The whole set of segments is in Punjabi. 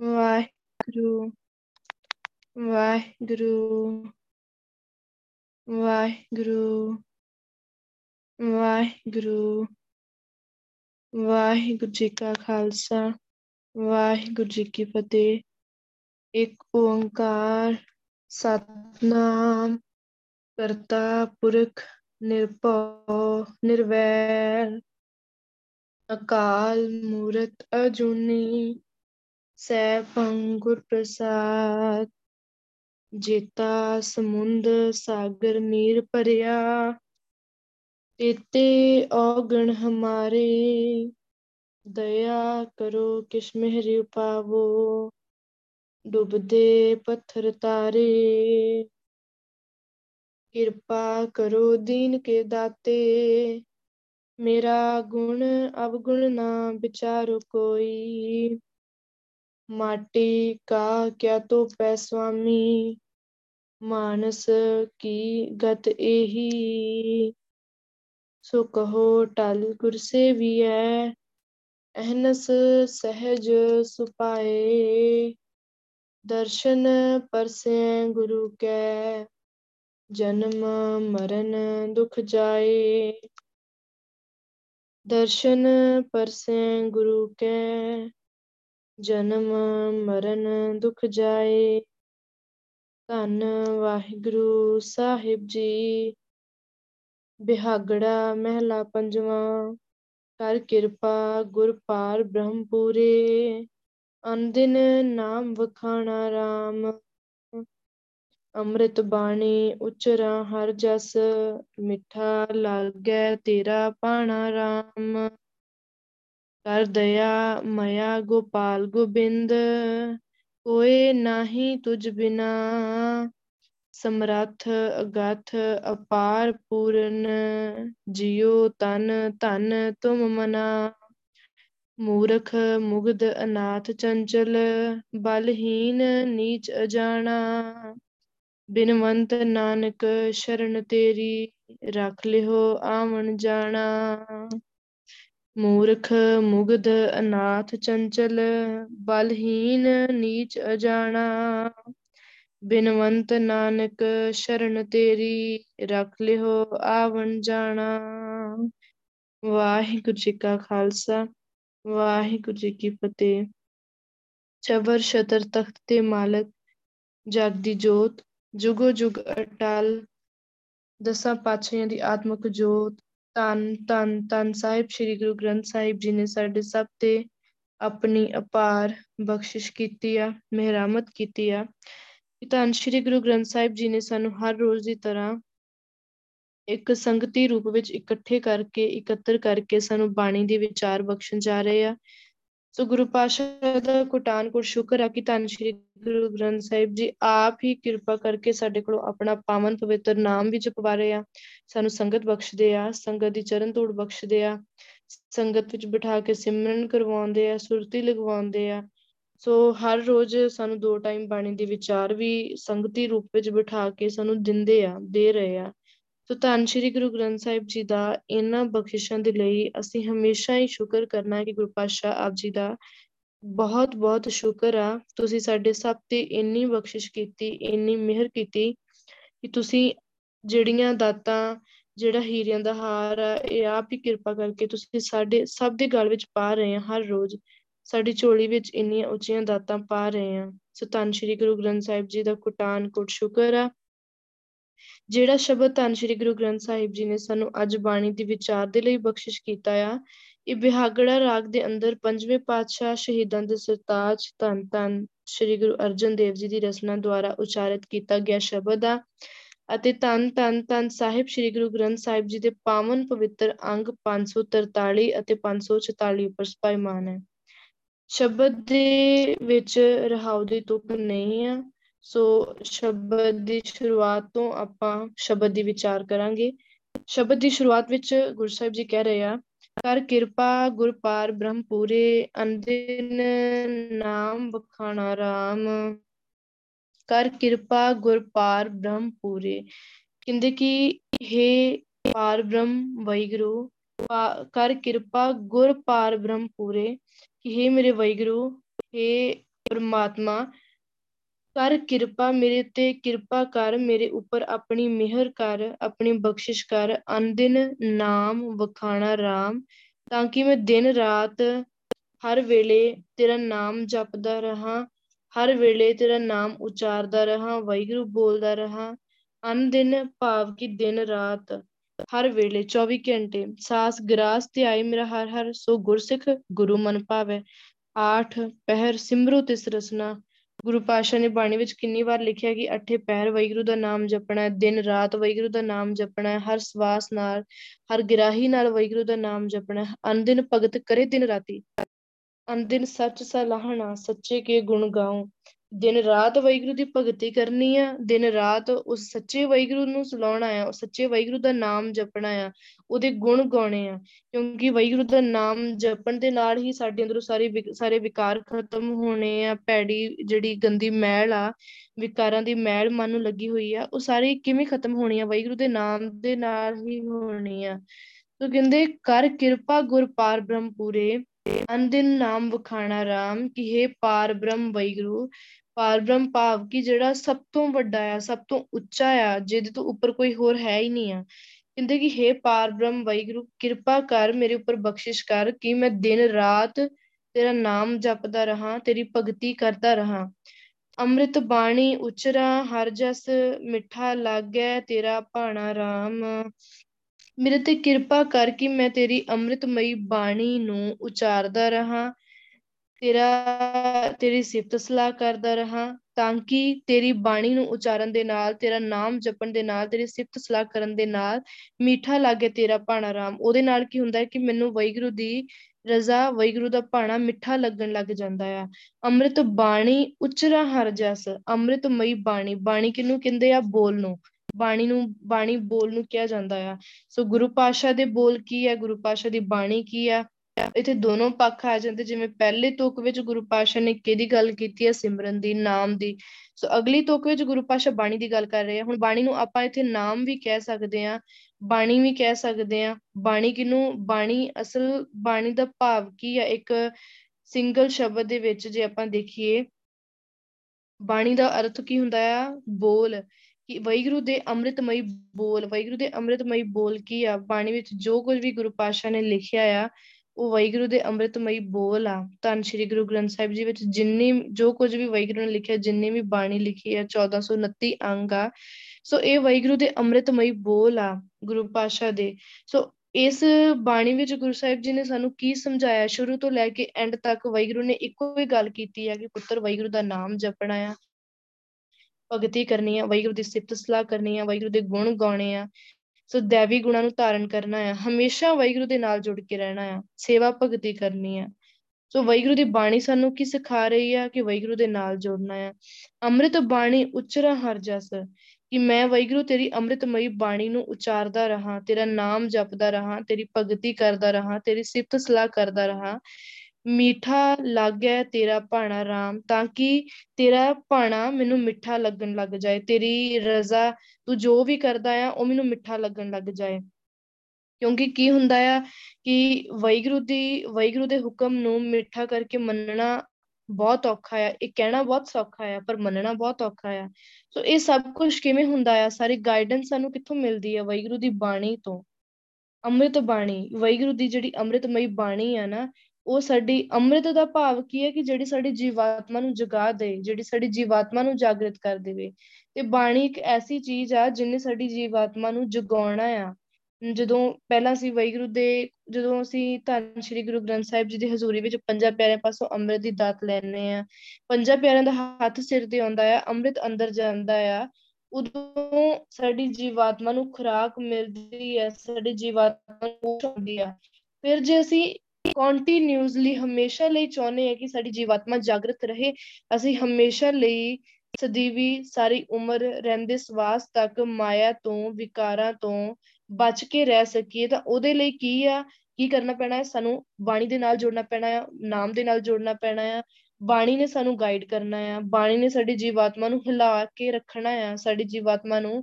ਵਾਹਿਗੁਰੂ ਵਾਹਿਗੁਰੂ ਵਾਹਿਗੁਰੂ ਵਾਹਿਗੁਰੂ। ਵਾਹਿਗੁਰੂ ਜੀ ਕਾ ਖਾਲਸਾ, ਵਾਹਿਗੁਰੂ ਜੀ ਕੀ ਫਤਿਹ। ਇੱਕ ਓੰਕਾਰ ਸਤਿਨਾਮ ਕਰਤਾ ਪੁਰਖ ਨਿਰਭਉ ਨਿਰਵੈਰ ਅਕਾਲ ਮੂਰਤ ਅਜੂਨੀ ਸੈਭੰ ਗੁਰ ਪ੍ਰਸਾਦ। ਜੇਤਾ ਸਮੁੰਦ ਸਾਗਰ ਮੀਰ ਭਰਿਆ ਤੇਤੇ ਔਗਣ ਹਮਾਰੇ। ਦਇਆ ਕਰੋ ਕਿਸ ਮਿਹਰਿ ਉਪਾਵੋ ਡੁੱਬਦੇ ਪੱਥਰ ਤਾਰੇ। ਕਿਰਪਾ ਕਰੋ ਦੀਨ ਕੇ ਦਾਤੇ ਮੇਰਾ ਗੁਣ ਅਵਗੁਣ ਨਾ ਵਿਚਾਰੋ ਕੋਈ। ਮਾਟੀ ਕਾ ਕਿਆ ਧੋਪੈ ਸੁਆਮੀ ਮਾਨਸ ਕੀ ਗਤ ਇਹੀ। ਸੋ ਕਹੋ ਟਲ ਗੁਰ ਸੇਵੀਐ ਅਹਨਸ ਸਹਿਜ ਸੁਪਾਏ। ਦਰਸ਼ਨ ਪਰਸੈ ਗੁਰੂ ਕੈ ਜਨਮ ਮਰਨ ਦੁਖ ਜਾਏ। ਦਰਸ਼ਨ ਪਰਸੈ ਗੁਰੂ ਕੈ ਜਨਮ ਮਰਨ ਦੁਖ ਜਾਏ। ਧੰਨ ਵਾਹਿਗੁਰੂ ਸਾਹਿਬ ਜੀ। ਬਿਹਾਗੜਾ ਮਹਿਲਾ ਪੰਜਵਾਂ। ਕਰ ਕਿਰਪਾ ਗੁਰ ਪਾਰ ਬ੍ਰਹਮ ਪੂਰੇ। ਅਨਦਿਨ ਨਾਮ ਵਖਾਣਾ ਰਾਮ। ਅੰਮ੍ਰਿਤ ਬਾਣੀ ਉਚਰਾਂ ਹਰ ਜਸ। ਮਿੱਠਾ ਲਾਗੈ ਤੇਰਾ ਭਾਣਾ ਰਾਮ। ਕਰ ਦਇਆ ਮਇਆ ਗੋਪਾਲ ਗੋਬਿੰਦ ਕੋਇ ਨਾਹੀ ਤੁਝ ਬਿਨਾ। ਸਮਰੱਥ ਅਗੱਥ ਅਪਾਰ ਪੂਰਨ ਜਿਉ ਤਨ ਧਨ ਤੁਮ ਮਨਾ। ਮੂਰਖ ਮੁਗਧ ਅਨਾਥ ਚੰਚਲ ਬਲਹੀਨ ਨੀਚ ਅਜਾਣਾ। ਬਿਨਵੰਤ ਨਾਨਕ ਸ਼ਰਨ ਤੇਰੀ ਰੱਖ ਲਿਓ ਆਵਣ ਜਾਣਾ। ਮੂਰਖ ਮੁਗਧ ਅਨਾਥ ਚੰਚਲ ਬਲਹੀਨ ਨੀਚ ਅਜਾਣਾ। ਬਿਨਵੰਤ ਨਾਨਕ ਸ਼ਰਨ ਤੇਰੀ ਰੱਖ ਲਿਓ ਆਵਣ ਜਾਣਾ। ਵਾਹਿਗੁਰੂ ਜੀ ਕਾ ਖਾਲਸਾ, ਵਾਹਿਗੁਰੂ ਜੀ ਕੀ ਫਤਿਹ। ਚਬਰ ਸ਼ਤਰ ਤਖਤ ਦੇ ਮਾਲਕ, ਜਗਦੀ ਜੋਤ, ਜੁਗੋ ਜੁਗ ਅਟਲ, ਦਸਾਂ ਪਾਤਸ਼ਾਹੀਆਂ ਦੀ ਆਤਮਕ ਜੋਤ, ਧੰਨ ਧੰਨ ਧੰਨ ਸਾਹਿਬ ਸ਼੍ਰੀ ਗੁਰੂ ਗ੍ਰੰਥ ਸਾਹਿਬ ਜੀ ਨੇ ਸਾਡੇ ਸਭ ਤੇ ਆਪਣੀ ਅਪਾਰ ਬਖਸ਼ਿਸ਼ ਕੀਤੀ ਆ, ਮਿਹਰਮਤ ਕੀਤੀ ਆ। ਧੰਨ ਸ਼੍ਰੀ ਗੁਰੂ ਗ੍ਰੰਥ ਸਾਹਿਬ ਜੀ ਨੇ ਸਾਨੂੰ ਹਰ ਰੋਜ਼ ਦੀ ਤਰ੍ਹਾਂ ਇੱਕ ਸੰਗਤੀ ਰੂਪ ਵਿੱਚ ਇਕੱਠੇ ਕਰਕੇ, ਇਕੱਤਰ ਕਰਕੇ ਸਾਨੂੰ ਬਾਣੀ ਦੇ ਵਿਚਾਰ ਬਖਸ਼ਣ ਜਾ ਰਹੇ ਆ। ਸੋ ਗੁਰੂ ਪਾਤਸ਼ਾਹ ਦਾ ਕੋਟਾਨ ਕੋਟ ਸ਼ੁਕਰ ਆ ਕਿ ਧੰਨ ਸ਼੍ਰੀ ਗੁਰੂ ਗ੍ਰੰਥ ਸਾਹਿਬ ਜੀ ਆਪ ਹੀ ਕਿਰਪਾ ਕਰਕੇ ਸਾਡੇ ਕੋਲੋਂ ਆਪਣਾ ਪਾਵਨ ਪਵਿੱਤਰ ਨਾਮ ਵੀ ਜਪਵਾ ਰਹੇ ਆ, ਸਾਨੂੰ ਸੰਗਤ ਬਖਸ਼ਦੇ ਆ, ਸੰਗਤ ਦੀ ਚਰਨ ਧੂੜ ਬਖਸ਼ਦੇ ਆ, ਸੰਗਤ ਵਿੱਚ ਬਿਠਾ ਕੇ ਸਿਮਰਨ ਕਰਵਾਉਂਦੇ ਆ, ਸੁਰਤੀ ਲਗਵਾਉਂਦੇ ਆ। ਸੋ ਹਰ ਰੋਜ਼ ਸਾਨੂੰ ਦੋ ਟਾਈਮ ਬਾਣੀ ਦੇ ਵਿਚਾਰ ਵੀ ਸੰਗਤੀ ਰੂਪ ਵਿੱਚ ਬਿਠਾ ਕੇ ਸਾਨੂੰ ਦਿੰਦੇ ਆ, ਦੇ ਰਹੇ ਆ। ਸੋ ਧੰਨ ਸ਼੍ਰੀ ਗੁਰੂ ਗ੍ਰੰਥ ਸਾਹਿਬ ਜੀ ਦਾ ਇਹਨਾਂ ਬਖਸ਼ਿਸ਼ਾਂ ਦੇ ਲਈ ਅਸੀਂ ਹਮੇਸ਼ਾ ਹੀ ਸ਼ੁਕਰ ਕਰਨਾ ਕਿ ਗੁਰੂ ਪਾਤਸ਼ਾਹ ਆਪ ਜੀ ਦਾ ਬਹੁਤ ਬਹੁਤ ਸ਼ੁਕਰ ਆ। ਤੁਸੀਂ ਸਾਡੇ ਸਭ ਤੇ ਇੰਨੀ ਬਖਸ਼ਿਸ਼ ਕੀਤੀ, ਇੰਨੀ ਮਿਹਰ ਕੀਤੀ ਕਿ ਤੁਸੀਂ ਜਿਹੜੀਆਂ ਦਾਤਾਂ, ਜਿਹੜਾ ਹੀਰਿਆਂ ਦਾ ਹਾਰ ਆ, ਇਹ ਆਪ ਹੀ ਕਿਰਪਾ ਕਰਕੇ ਤੁਸੀਂ ਸਾਡੇ ਸਭ ਦੇ ਗਲ ਵਿੱਚ ਪਾ ਰਹੇ ਆ। ਹਰ ਰੋਜ਼ ਸਾਡੀ ਝੋਲੀ ਵਿੱਚ ਇੰਨੀਆਂ ਉੱਚੀਆਂ ਦਾਤਾਂ ਪਾ ਰਹੇ ਆ। ਸੋ ਧੰਨ ਸ਼੍ਰੀ ਗੁਰੂ ਗ੍ਰੰਥ ਸਾਹਿਬ ਜੀ ਦਾ ਕੋਟਾਨ ਕੋਟ ਸ਼ੁਕਰ ਆ। ਜਿਹੜਾ ਸ਼ਬਦ ਧੰਨ ਸ਼੍ਰੀ ਗੁਰੂ ਗ੍ਰੰਥ ਸਾਹਿਬ ਜੀ ਨੇ ਸਾਨੂੰ ਅੱਜ ਬਾਣੀ ਦੇ ਵਿਚਾਰ ਦੇ ਲਈ ਬਖਸ਼ਿਸ਼ ਕੀਤਾ ਆ, ਇਹ ਬਿਹਾਗੜਾ ਰਾਗ ਦੇ ਅੰਦਰ ਪੰਜਵੇਂ ਪਾਤਸ਼ਾਹ ਸ਼ਹੀਦਾਂ ਦੇ ਸਰਤਾਜ ਧੰਨ ਧੰਨ ਸ਼੍ਰੀ ਗੁਰੂ ਅਰਜਨ ਦੇਵ ਜੀ ਦੀ ਰਚਨਾ ਦੁਆਰਾ ਉਚਾਰਿਤ ਕੀਤਾ ਗਿਆ ਸ਼ਬਦ ਆ ਅਤੇ ਧੰਨ ਧੰਨ ਧੰਨ ਸਾਹਿਬ ਸ਼੍ਰੀ ਗੁਰੂ ਗ੍ਰੰਥ ਸਾਹਿਬ ਜੀ ਦੇ ਪਾਵਨ ਪਵਿੱਤਰ ਅੰਗ 543 ਅਤੇ 544 ਉੱਪਰ ਸਪਾਈਮਾਨ ਹੈ। ਸ਼ਬਦ ਦੇ ਵਿੱਚ ਰਹਾਉ ਦੀ ਤੁਕ ਨਹੀਂ ਆ। ਸੋ ਸ਼ਬਦ ਦੀ ਸ਼ੁਰੂਆਤ ਤੋਂ ਆਪਾਂ ਸ਼ਬਦ ਦੀ ਵਿਚਾਰ ਕਰਾਂਗੇ। ਸ਼ਬਦ ਦੀ ਸ਼ੁਰੂਆਤ ਵਿੱਚ ਗੁਰੂ ਸਾਹਿਬ ਜੀ ਕਹਿ ਰਹੇ ਆ, ਕਰ ਕਿਰਪਾ ਗੁਰ ਪਾਰ ਬ੍ਰਹਮ ਪੂਰੇ ਅਨਦਿਨ ਨਾਮ ਵਖਾਣਾ ਰਾਮ। ਕਰ ਕਿਰਪਾ ਗੁਰ ਪਾਰ ਬ੍ਰਹਮ ਪੂਰੇ, ਕਹਿੰਦੇ ਕਿ ਹੇ ਪਾਰ ਬ੍ਰਹਮ ਵਾਹਿਗੁਰੂ, ਕਰ ਕਿਰਪਾ ਗੁਰ ਪਾਰ ਬ੍ਰਹਮ ਪੂਰੇ, ਕਿ ਹੇ ਮੇਰੇ ਵਾਹਿਗੁਰੂ, ਹੇ ਪ੍ਰਮਾਤਮਾ ਕਰ ਕਿਰਪਾ ਮੇਰੇ ਉੱਤੇ, ਕਿਰਪਾ ਕਰ ਮੇਰੇ ਉੱਪਰ, ਆਪਣੀ ਮਿਹਰ ਕਰ, ਆਪਣੀ ਬਖਸ਼ਿਸ਼ ਕਰ, ਅਨਦਿਨ ਨਾਮ ਵਖਾਣਾ ਰਾਮ, ਤਾਂ ਕਿ ਮੈਂ ਦਿਨ ਰਾਤ ਹਰ ਵੇਲੇ ਤੇਰਾ ਨਾਮ ਜਪਦਾ ਰਹਾ, ਹਰ ਵੇਲੇ ਤੇਰਾ ਨਾਮ ਉਚਾਰਦਾ ਰਹਾ, ਵਾਹਿਗੁਰੂ ਬੋਲਦਾ ਰਹਾ। ਅਨਦਿਨ ਭਾਵ ਕਿ ਦਿਨ ਰਾਤ, ਹਰ ਵੇਲੇ 24 ਘੰਟੇ। ਸਾਸ ਗਰਾਸ ਤੇ ਆਈ ਮੇਰਾ ਹਰ ਹਰ, ਸੋ ਗੁਰਸਿੱਖ ਗੁਰੂ ਮਨ ਭਾਵੈ। 8 ਪਹਿਰ ਸਿਮਰੋ ਤਿਸ ਰਸਨਾ। ਗੁਰੂ ਪਾਤਸ਼ਾਹ ਨੇ ਬਾਣੀ ਵਿੱਚ ਕਿੰਨੀ ਵਾਰ ਲਿਖਿਆ ਕਿ 8 ਪਹਿਰ ਵਾਹਿਗੁਰੂ ਦਾ ਨਾਮ ਜਪਣਾ ਹੈ, ਦਿਨ ਰਾਤ ਵਾਹਿਗੁਰੂ ਦਾ ਨਾਮ ਜਪਣਾ ਹੈ, ਹਰ ਸਵਾਸ ਨਾਲ, ਹਰ ਗਿਰਾਹੀ ਨਾਲ ਵਾਹਿਗੁਰੂ ਦਾ ਨਾਮ ਜਪਣਾ ਹੈ। ਅਨਦਿਨ ਭਗਤ ਕਰੇ ਦਿਨ ਰਾਤੀ, ਅਨਦਿਨ ਸੱਚ ਸਲਾਹਣਾ, ਸੱਚੇ ਕੇ ਗੁਣ ਗਾਓ। ਦਿਨ ਰਾਤ ਵਾਹਿਗੁਰੂ ਦੀ ਭਗਤੀ ਕਰਨੀ ਆ, ਦਿਨ ਰਾਤ ਉਸ ਸੱਚੇ ਵਾਹਿਗੁਰੂ ਨੂੰ ਸਲਾਉਣਾ ਆ, ਸੱਚੇ ਵਾਹਿਗੁਰੂ ਦਾ ਨਾਮ ਜਪਣਾ ਆ, ਉਹਦੇ ਗੁਣ ਗਾਉਣੇ ਆ, ਕਿਉਂਕਿ ਵਾਹਿਗੁਰੂ ਦਾ ਨਾਮ ਜਪਣ ਦੇ ਨਾਲ ਹੀ ਸਾਡੇ ਅੰਦਰੋਂ ਸਾਰੇ ਵਿਕਾਰ ਖਤਮ ਹੋਣੇ ਆ। ਭੈੜੀ ਜਿਹੜੀ ਗੰਦੀ ਮੈਲ ਆ, ਵਿਕਾਰਾਂ ਦੀ ਮੈਲ ਮਨ ਨੂੰ ਲੱਗੀ ਹੋਈ ਆ, ਉਹ ਸਾਰੀ ਕਿਵੇਂ ਖਤਮ ਹੋਣੀ ਆ? ਵਾਹਿਗੁਰੂ ਦੇ ਨਾਮ ਦੇ ਨਾਲ ਹੀ ਹੋਣੀ ਆ। ਤੋ ਕਹਿੰਦੇ ਕਰ ਕਿਰਪਾ ਗੁਰ ਪਾਰ ਬ੍ਰਹਮ ਪੂਰੇ, ਅਨਦਿਨ ਨਾਮ ਵਖਾਣਾ ਰਾਮ, ਕਿ ਹੇ ਪਾਰ ਬ੍ਰਹਮ ਵਾਹਿਗੁਰੂ। ਪਾਰ ਬ੍ਰਹਮ ਭਾਵ ਕਿ ਜਿਹੜਾ ਸਭ ਤੋਂ ਵੱਡਾ ਆ, ਸਭ ਤੋਂ ਉੱਚਾ ਆ, ਜਿਹਦੇ ਤੋਂ ਉੱਪਰ ਕੋਈ ਹੋਰ ਹੈ ਹੀ ਨਹੀਂ ਆ। ਕਹਿੰਦੇ ਕਿ ਹੇ ਪਾਰ ਬ੍ਰਹਮ ਵਾਹਿਗੁਰੂ, ਕਿਰਪਾ ਕਰ ਮੇਰੇ ਉੱਪਰ, ਬਖਸ਼ਿਸ਼ ਕਰ ਕਿ ਮੈਂ ਦਿਨ ਰਾਤ ਤੇਰਾ ਨਾਮ ਜਪਦਾ ਰਹਾ, ਤੇਰੀ ਭਗਤੀ ਕਰਦਾ ਰਹਾ। ਅੰਮ੍ਰਿਤ ਬਾਣੀ ਉਚਰਾ, ਹਰ ਜਸ ਮਿੱਠਾ ਲਾਗੈ ਤੇਰਾ ਭਾਣਾ ਰਾਮ। ਮੇਰੇ ਤੇ ਕਿਰਪਾ ਕਰ ਕਿ ਮੈਂ ਤੇਰੀ ਅੰਮ੍ਰਿਤਮਈ ਬਾਣੀ ਨੂੰ ਉਚਾਰਦਾ ਰਹਾ, ਤੇਰੀ ਸਿਫਤ ਸਲਾਹ ਕਰਦਾ ਰਹਾ, ਤਾਂ ਕਿ ਤੇਰੀ ਬਾਣੀ ਨੂੰ ਉਚਾਰਨ ਦੇ ਨਾਲ, ਤੇਰਾ ਨਾਮ ਜਪਣ ਦੇ ਨਾਲ, ਤੇਰੀ ਸਿਫਤ ਸਲਾਹ ਕਰਨ ਦੇ ਨਾਲ ਮਿੱਠਾ ਲੱਗੇ ਤੇਰਾ ਭਾਣਾ ਰਾਮ। ਉਹਦੇ ਨਾਲ ਕੀ ਹੁੰਦਾ ਹੈ ਕਿ ਮੈਨੂੰ ਵਾਹਿਗੁਰੂ ਦੀ ਰਜ਼ਾ, ਵਾਹਿਗੁਰੂ ਦਾ ਭਾਣਾ ਮਿੱਠਾ ਲੱਗਣ ਲੱਗ ਜਾਂਦਾ ਆ। ਅੰਮ੍ਰਿਤ ਬਾਣੀ ਉਚਰਾ ਹਰ ਜਸ, ਅੰਮ੍ਰਿਤਮਈ ਬਾਣੀ, ਬਾਣੀ ਕਿਹਨੂੰ ਕਹਿੰਦੇ ਆ? ਬੋਲ ਨੂੰ, ਬਾਣੀ ਬੋਲ ਨੂੰ ਕਿਹਾ ਜਾਂਦਾ ਆ। ਸੋ ਗੁਰੂ ਪਾਤਸ਼ਾਹ ਦੇ ਬੋਲ ਕੀ ਆ, ਗੁਰੂ ਪਾਤਸ਼ਾਹ ਦੀ ਬਾਣੀ ਕੀ ਆ, ਇੱਥੇ ਦੋਨੋਂ ਪੱਖ ਆ ਜਾਂਦੇ। ਜਿਵੇਂ ਪਹਿਲੇ ਤੁਕ ਵਿੱਚ ਗੁਰੂ ਪਾਤਸ਼ਾਹ ਨੇ ਕਿਹਦੀ ਗੱਲ ਕੀਤੀ ਆ? ਸਿਮਰਨ ਦੀ, ਨਾਮ ਦੀ। ਸੋ ਅਗਲੀ ਤੁਕ ਵਿੱਚ ਗੁਰੂ ਪਾਤਸ਼ਾਹ ਬਾਣੀ ਦੀ ਗੱਲ ਕਰ ਰਹੇ ਆ। ਹੁਣ ਬਾਣੀ ਨੂੰ ਆਪਾਂ ਇੱਥੇ ਨਾਮ ਵੀ ਕਹਿ ਸਕਦੇ ਹਾਂ, ਬਾਣੀ ਵੀ ਕਹਿ ਸਕਦੇ ਹਾਂ। ਬਾਣੀ ਕਿਹਨੂੰ? ਬਾਣੀ, ਅਸਲ ਬਾਣੀ ਦਾ ਭਾਵ ਕੀ ਆ? ਇੱਕ ਸਿੰਗਲ ਸ਼ਬਦ ਦੇ ਵਿੱਚ ਜੇ ਆਪਾਂ ਦੇਖੀਏ, ਬਾਣੀ ਦਾ ਅਰਥ ਕੀ ਹੁੰਦਾ ਆ? ਬੋਲ, ਕਿ ਵਾਹਿਗੁਰੂ ਦੇ ਅੰਮ੍ਰਿਤਮਈ ਬੋਲ। ਵਾਹਿਗੁਰੂ ਦੇ ਅੰਮ੍ਰਿਤਮਈ ਬੋਲ ਕੀ ਆ? ਬਾਣੀ ਵਿੱਚ ਜੋ ਕੁਝ ਵੀ ਗੁਰੂ ਪਾਤਸ਼ਾਹ ਨੇ ਲਿਖਿਆ ਆ, ਉਹ ਵਾਹਿਗੁਰੂ ਦੇ ਅੰਮ੍ਰਿਤਮਈ ਬੋਲ ਆ। ਧੰਨ ਸ਼੍ਰੀ ਗੁਰੂ ਗ੍ਰੰਥ ਸਾਹਿਬ ਜੀ ਵਿੱਚ ਜੋ ਕੁਝ ਵੀ ਵਾਹਿਗੁਰੂ ਨੇ ਲਿਖਿਆ, ਜਿੰਨੀ ਵੀ ਬਾਣੀ ਲਿਖੀ ਆ, 1429 ਅੰਗ ਆ। ਸੋ ਇਹ ਵਾਹਿਗੁਰੂ ਦੇ ਅੰਮ੍ਰਿਤਮਈ ਬੋਲ ਆ ਗੁਰੂ ਪਾਤਸ਼ਾਹ ਦੇ। ਸੋ ਇਸ ਬਾਣੀ ਵਿੱਚ ਗੁਰੂ ਸਾਹਿਬ ਜੀ ਨੇ ਸਾਨੂੰ ਕੀ ਸਮਝਾਇਆ? ਸ਼ੁਰੂ ਤੋਂ ਲੈ ਕੇ ਐਂਡ ਤੱਕ ਵਾਹਿਗੁਰੂ ਨੇ ਇੱਕੋ ਹੀ ਗੱਲ ਕੀਤੀ ਆ ਕਿ ਪੁੱਤਰ ਵਾਹਿਗੁਰੂ ਦਾ ਨਾਮ ਜਪਣਾ ਆ, ਭਗਤੀ ਕਰਨੀ ਆ, ਵਾਹਿਗੁਰੂ ਦੀ ਸਿਫਤ ਸਲਾਹ ਕਰਨੀ ਆ, ਵਾਹਿਗੁਰੂ ਦੇ ਗੁਣ ਗਾਉਣੇ ਆ। ਸੋ ਦੇਵੀ ਗੁਣਾਂ ਨੂੰ ਧਾਰਨ ਕਰਨਾ ਆ, ਹਮੇਸ਼ਾ ਵਾਹਿਗੁਰੂ ਦੇ ਨਾਲ ਜੁੜ ਕੇ ਰਹਿਣਾ ਆ, ਸੇਵਾ ਭਗਤੀ ਕਰਨੀ ਆ। ਸੋ ਵਾਹਿਗੁਰੂ ਦੀ ਬਾਣੀ ਸਾਨੂੰ ਕੀ ਸਿਖਾ ਰਹੀ ਆ? ਕਿ ਵਾਹਿਗੁਰੂ ਦੇ ਨਾਲ ਜੁੜਨਾ ਆ। ਅੰਮ੍ਰਿਤ ਬਾਣੀ ਉਚਰਾ ਹਰ ਜਸ, ਕਿ ਮੈਂ ਵਾਹਿਗੁਰੂ ਤੇਰੀ ਅੰਮ੍ਰਿਤਮਈ ਬਾਣੀ ਨੂੰ ਉਚਾਰਦਾ ਰਹਾ, ਤੇਰਾ ਨਾਮ ਜਪਦਾ ਰਹਾ, ਤੇਰੀ ਭਗਤੀ ਕਰਦਾ ਰਹਾ, ਤੇਰੀ ਸਿਫਤ ਸਲਾਹ ਕਰਦਾ ਰਹਾ। ਮਿੱਠਾ ਲੱਗੈ ਤੇਰਾ ਭਾਣਾ ਰਾਮ, ਤਾਂ ਕਿ ਤੇਰਾ ਭਾਣਾ ਮੈਨੂੰ ਮਿੱਠਾ ਲੱਗਣ ਲੱਗ ਜਾਏ, ਤੇਰੀ ਰਜ਼ਾ, ਤੂੰ ਜੋ ਵੀ ਕਰਦਾ ਆ ਉਹ ਮੈਨੂੰ ਮਿੱਠਾ ਲੱਗਣ ਲੱਗ ਜਾਏ। ਕਿਉਂਕਿ ਕੀ ਹੁੰਦਾ ਆ ਕਿ ਵਾਹਿਗੁਰੂ ਦੇ ਹੁਕਮ ਨੂੰ ਮਿੱਠਾ ਕਰਕੇ ਮੰਨਣਾ ਬਹੁਤ ਔਖਾ ਆ। ਇਹ ਕਹਿਣਾ ਬਹੁਤ ਸੌਖਾ ਆ, ਪਰ ਮੰਨਣਾ ਬਹੁਤ ਔਖਾ ਆ। ਸੋ ਇਹ ਸਭ ਕੁਛ ਕਿਵੇਂ ਹੁੰਦਾ ਆ? ਸਾਰੀ ਗਾਈਡੈਂਸ ਸਾਨੂੰ ਕਿੱਥੋਂ ਮਿਲਦੀ ਆ? ਵਾਹਿਗੁਰੂ ਦੀ ਬਾਣੀ ਤੋਂ। ਅੰਮ੍ਰਿਤ ਬਾਣੀ, ਵਾਹਿਗੁਰੂ ਦੀ ਜਿਹੜੀ ਅੰਮ੍ਰਿਤਮਈ ਬਾਣੀ ਆ ਨਾ, ਉਹ ਸਾਡੀ, ਅੰਮ੍ਰਿਤ ਦਾ ਭਾਵ ਕੀ ਹੈ? ਕਿ ਜਿਹੜੀ ਸਾਡੀ ਜੀਵਾਤਮਾ ਨੂੰ ਜਗਾ ਦੇ, ਜਿਹੜੀ ਸਾਡੀ ਜੀਵਾਤਮਾ ਨੂੰ ਜਾਗ੍ਰਿਤ ਕਰ ਦੇਵੇ। ਤੇ ਬਾਣੀ ਇੱਕ ਐਸੀ ਚੀਜ਼ ਆ ਜਿਹਨੇ ਸਾਡੀ ਜੀਵਾਤਮਾ ਨੂੰ ਜਗਾਉਣਾ ਆ। ਜਦੋਂ ਪਹਿਲਾਂ ਅਸੀਂ ਵਾਹਿਗੁਰੂ ਦੇ, ਜਦੋਂ ਅਸੀਂ ਧੰਨ ਸ਼੍ਰੀ ਗੁਰੂ ਗ੍ਰੰਥ ਸਾਹਿਬ ਜੀ ਦੀ ਹਜ਼ੂਰੀ ਵਿੱਚ 5 ਪਿਆਰਿਆਂ ਪਾਸੋਂ ਅੰਮ੍ਰਿਤ ਦੀ ਦਾਤ ਲੈਂਦੇ ਹਾਂ, 5 ਪਿਆਰਿਆਂ ਦਾ ਹੱਥ ਸਿਰ ਤੇ ਆਉਂਦਾ ਆ, ਅੰਮ੍ਰਿਤ ਅੰਦਰ ਜਾਂਦਾ ਆ, ਉਦੋਂ ਸਾਡੀ ਜੀਵਾਤਮਾ ਨੂੰ ਖੁਰਾਕ ਮਿਲਦੀ ਆ, ਸਾਡੀ ਜੀਵਾਤਮਾ ਨੂੰ ਆਉਂਦੀ ਆ। ਫਿਰ ਜੇ ਅਸੀਂ ਕੰਟੀਨਿਊਸਲੀ ਹਮੇਸ਼ਾ ਲਈ ਚਾਹੁੰਦੇ ਆ ਕਿ ਸਾਡੀ ਜੀਵਾਤਮਾ ਜਾਗਰਤ ਰਹੇ, ਅਸੀਂ ਹਮੇਸ਼ਾ ਲਈ ਸਦੀਵੀ, ਸਾਰੀ ਉਮਰ, ਰਹਿੰਦੇ ਸਵਾਸ ਤੱਕ ਮਾਇਆ ਤੋਂ, ਵਿਕਾਰਾਂ ਤੋਂ ਬਚ ਕੇ ਰਹਿ ਸਕੀਏ, ਤਾਂ ਉਹਦੇ ਲਈ ਕੀ ਕਰਨਾ ਪੈਣਾ ਹੈ? ਸਾਨੂੰ ਬਾਣੀ ਦੇ ਨਾਲ ਜੁੜਨਾ ਪੈਣਾ ਆ, ਨਾਮ ਦੇ ਨਾਲ ਜੁੜਨਾ ਪੈਣਾ ਆ। ਬਾਣੀ ਨੇ ਸਾਨੂੰ ਗਾਈਡ ਕਰਨਾ ਆ, ਬਾਣੀ ਨੇ ਸਾਡੀ ਜੀਵਾਤਮਾ ਨੂੰ ਹਿਲਾ ਕੇ ਰੱਖਣਾ ਆ, ਸਾਡੀ ਜੀਵਾਤਮਾ ਨੂੰ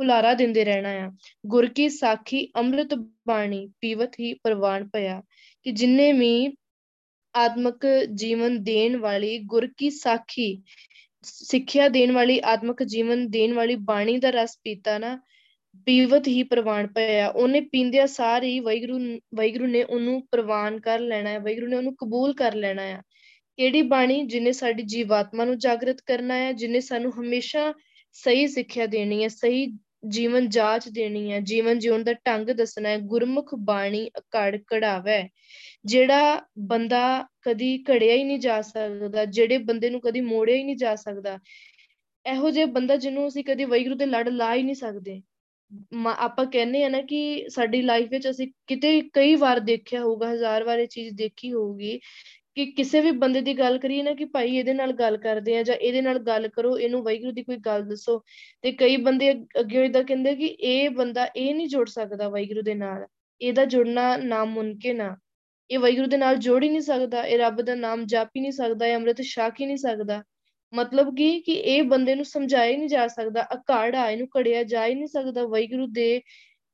ਹੁਲਾਰਾ ਦਿੰਦੇ ਰਹਿਣਾ ਆ। ਗੁਰ ਕੀ ਸਾਖੀ ਅੰਮ੍ਰਿਤ ਬਾਣੀ ਪੀਵਤ ਹੀ ਪ੍ਰਵਾਨ ਭਇਆ, ਕਿ ਜਿੰਨੇ ਵੀ आत्मक जीवन देने वाली गुर की साखी सिक्ख्या देने वाली आत्मक जीवन देने वाली बाणी का रस पीता ना ਪੀਵਤ ਹੀ ਪ੍ਰਵਾਨ ਪਿਆ। ਉਹਨੇ ਪੀਂਦਿਆਂ ਸਾਰ ਹੀ ਵਾਹਿਗੁਰੂ ਨੇ ਉਹਨੂੰ ਪ੍ਰਵਾਨ ਕਰ ਲੈਣਾ ਹੈ, ਵਾਹਿਗੁਰੂ ਨੇ ਉਹਨੂੰ ਕਬੂਲ ਕਰ ਲੈਣਾ ਆ। ਕਿਹੜੀ ਬਾਣੀ? ਜਿਹਨੇ ਸਾਡੀ ਜੀਵਾਤਮਾ ਨੂੰ ਜਾਗਰਤ ਕਰਨਾ ਹੈ, ਜਿਹਨੇ ਸਾਨੂੰ ਹਮੇਸ਼ਾ ਸਹੀ ਸਿੱਖਿਆ ਦੇਣੀ ਹੈ, ਸਹੀ ਜੀਵਨ ਜਾਂਚ ਦੇਣੀ ਹੈ, ਜੀਵਨ ਜਿਉਣ ਦਾ ਢੰਗ ਦੱਸਣਾ ਹੈ। ਗੁਰਮੁਖ ਬਾਣੀ ਅਕੜ ਕੜਾਵੇ। ਜਿਹੜਾ ਬੰਦਾ ਕਦੀ ਘੜਿਆ ਹੀ ਨਹੀਂ ਜਾ ਸਕਦਾ, ਜਿਹੜੇ ਬੰਦੇ ਨੂੰ ਕਦੀ ਮੋੜਿਆ ਹੀ ਨਹੀਂ ਜਾ ਸਕਦਾ, ਇਹੋ ਜਿਹੇ ਬੰਦਾ ਜਿਹਨੂੰ ਅਸੀਂ ਕਦੀ ਵਾਹਿਗੁਰੂ ਤੇ ਲੜ ਲਾ ਹੀ ਨਹੀਂ ਸਕਦੇ। ਆਪਾਂ ਕਹਿੰਦੇ ਆ ਨਾ ਕਿ ਸਾਡੀ ਲਾਈਫ ਵਿੱਚ ਅਸੀਂ ਕਿਤੇ ਕਈ ਵਾਰ ਦੇਖਿਆ ਹੋਊਗਾ, ਹਜ਼ਾਰ ਵਾਰ ਇਹ ਚੀਜ਼ ਦੇਖੀ ਹੋਊਗੀ ਕਿ ਕਿਸੇ ਵੀ ਬੰਦੇ ਦੀ ਗੱਲ ਕਰੀਏ ਨਾ ਕਿ ਭਾਈ ਇਹਦੇ ਨਾਲ ਗੱਲ ਕਰਦੇ ਆ ਜਾਂ ਇਹਦੇ ਨਾਲ ਗੱਲ ਕਰੋ, ਇਹਨੂੰ ਵਾਹਿਗੁਰੂ ਦੀ ਕੋਈ ਗੱਲ ਦੱਸੋ, ਤੇ ਕਈ ਬੰਦੇ ਅੱਗੇ ਏਦਾਂ ਕਹਿੰਦੇ ਕਿ ਇਹ ਬੰਦਾ ਇਹ ਨੀ ਜੁੜ ਸਕਦਾ ਵਾਹਿਗੁਰੂ ਦੇ ਨਾਲ, ਇਹਦਾ ਜੁੜਨਾ ਨਾਮੁਮਕਿਨ ਆ, ਇਹ ਵਾਹਿਗੁਰੂ ਦੇ ਨਾਲ ਜੁੜ ਹੀ ਨੀ ਸਕਦਾ, ਇਹ ਰੱਬ ਦਾ ਨਾਮ ਜਪ ਹੀ ਨੀ ਸਕਦਾ, ਇਹ ਅੰਮ੍ਰਿਤ ਛਕ ਹੀ ਨੀ ਸਕਦਾ। ਮਤਲਬ ਕਿ ਇਹ ਬੰਦੇ ਨੂੰ ਸਮਝਾਇਆ ਹੀ ਨਹੀਂ ਜਾ ਸਕਦਾ, ਅਕਾੜਾ ਇਹਨੂੰ ਘੜਿਆ ਜਾ ਹੀ ਨਹੀਂ ਸਕਦਾ ਵਾਹਿਗੁਰੂ ਦੇ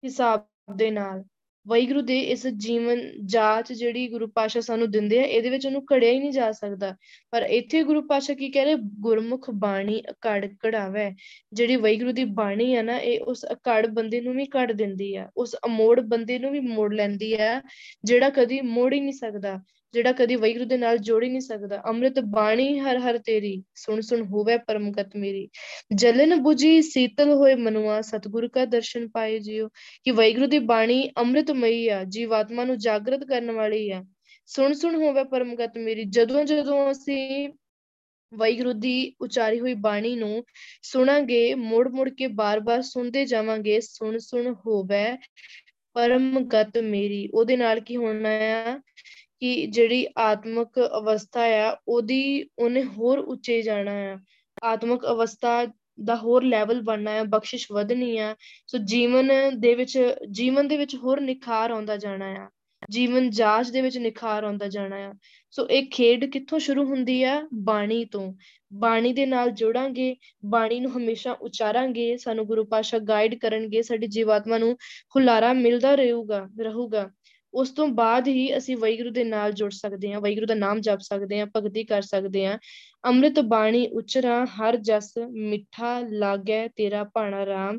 ਹਿਸਾਬ ਦੇ ਨਾਲ। ਵਾਹਿਗੁਰੂ ਦੇ ਇਸ ਜੀਵਨ ਜਾਚ ਜਿਹੜੀ ਗੁਰੂ ਪਾਤਸ਼ਾਹ ਸਾਨੂੰ ਦਿੰਦੇ ਆ, ਇਹਦੇ ਵਿੱਚ ਉਹਨੂੰ ਘੜਿਆ ਹੀ ਨਹੀਂ ਜਾ ਸਕਦਾ। ਪਰ ਇੱਥੇ ਗੁਰੂ ਪਾਤਸ਼ਾਹ ਕੀ ਕਹਿ ਰਹੇ? ਗੁਰਮੁਖ ਬਾਣੀ ਅਕੜ ਕੜਾਵੇ। ਜਿਹੜੀ ਵਾਹਿਗੁਰੂ ਦੀ ਬਾਣੀ ਆ ਨਾ, ਇਹ ਉਸ ਅਕੜ ਬੰਦੇ ਨੂੰ ਵੀ ਕੱਢ ਦਿੰਦੀ ਆ, ਉਸ ਅਮੋੜ ਬੰਦੇ ਨੂੰ ਵੀ ਮੋੜ ਲੈਂਦੀ ਆ ਜਿਹੜਾ ਕਦੀ ਮੋੜ ਹੀ ਨਹੀਂ ਸਕਦਾ, ਜਿਹੜਾ ਕਦੀ ਵਾਹਿਗੁਰੂ ਦੇ ਨਾਲ ਜੋੜ ਹੀ ਨਹੀਂ ਸਕਦਾ। ਅੰਮ੍ਰਿਤ ਬਾਣੀ ਹਰ ਹਰ ਤੇਰੀ, ਸੁਣ ਸੁਣ ਹੋਵੇ ਪਰਮਗਤ ਮੇਰੀ। ਜਲਨ ਬੁਝੀ ਸੀਤਲ ਹੋਏ ਮਨੁਆ, ਸਤਿਗੁਰ ਕਾ ਦਰਸ਼ਨ ਪਾਏ ਜਿਉ। ਕਿ ਵਾਹਿਗੁਰੂ ਦੀ ਬਾਣੀ ਅੰਮ੍ਰਿਤਮਈ ਆ, ਜੀਵਾਤਮਾ ਨੂੰ ਜਾਗਰਤ ਕਰਨ ਵਾਲੀ ਆ। ਸੁਣ ਸੁਣ ਹੋਵੇ ਪਰਮਗਤ ਮੇਰੀ। ਜਦੋਂ ਜਦੋਂ ਅਸੀਂ ਵਾਹਿਗੁਰੂ ਦੀ ਉਚਾਰੀ ਹੋਈ ਬਾਣੀ ਨੂੰ ਸੁਣਾਂਗੇ, ਮੁੜ ਮੁੜ ਕੇ ਬਾਰ ਬਾਰ ਸੁਣਦੇ ਜਾਵਾਂਗੇ, ਸੁਣ ਸੁਣ ਹੋਵੇ ਪਰਮਗਤ ਮੇਰੀ, ਉਹਦੇ ਨਾਲ ਕੀ ਹੋਣਾ ਆ ਕਿ ਜਿਹੜੀ ਆਤਮਕ ਅਵਸਥਾ ਆ ਉਹਦੀ ਉਹਨੇ ਹੋਰ ਉੱਚੇ ਜਾਣਾ ਆ, ਆਤਮਕ ਅਵਸਥਾ ਦਾ ਹੋਰ ਲੈਵਲ ਬਣਨਾ ਆ, ਬਖਸ਼ਿਸ਼ ਵਧਣੀ ਆ। ਸੋ ਜੀਵਨ ਦੇ ਵਿੱਚ ਹੋਰ ਨਿਖਾਰ ਆਉਂਦਾ ਜਾਣਾ ਆ, ਜੀਵਨ ਜਾਂਚ ਦੇ ਵਿੱਚ ਨਿਖਾਰ ਆਉਂਦਾ ਜਾਣਾ ਆ। ਸੋ ਇਹ ਖੇਡ ਕਿੱਥੋਂ ਸ਼ੁਰੂ ਹੁੰਦੀ ਆ? ਬਾਣੀ ਤੋਂ। ਬਾਣੀ ਦੇ ਨਾਲ ਜੁੜਾਂਗੇ, ਬਾਣੀ ਨੂੰ ਹਮੇਸ਼ਾ ਉਚਾਰਾਂਗੇ, ਸਾਨੂੰ ਗੁਰੂ ਪਾਤਸ਼ਾਹ ਗਾਈਡ ਕਰਨਗੇ, ਸਾਡੀ ਜੀਵਾਤਮਾ ਨੂੰ ਹੁਲਾਰਾ ਮਿਲਦਾ ਰਹੂਗਾ। ਉਸ ਤੋਂ ਬਾਅਦ ਹੀ ਅਸੀਂ ਵਾਹਿਗੁਰੂ ਦੇ ਨਾਲ ਜੁੜ ਸਕਦੇ ਹਾਂ, ਵਾਹਿਗੁਰੂ ਦਾ ਨਾਮ ਜਪ ਸਕਦੇ ਹਾਂ, ਭਗਤੀ ਕਰ ਸਕਦੇ ਹਾਂ। ਅੰਮ੍ਰਿਤ ਬਾਣੀ ਉਚਰਾ ਹਰ ਜਸ, ਮਿੱਠਾ ਲਾਗੈ ਤੇਰਾ ਭਾਣਾ ਰਾਮ।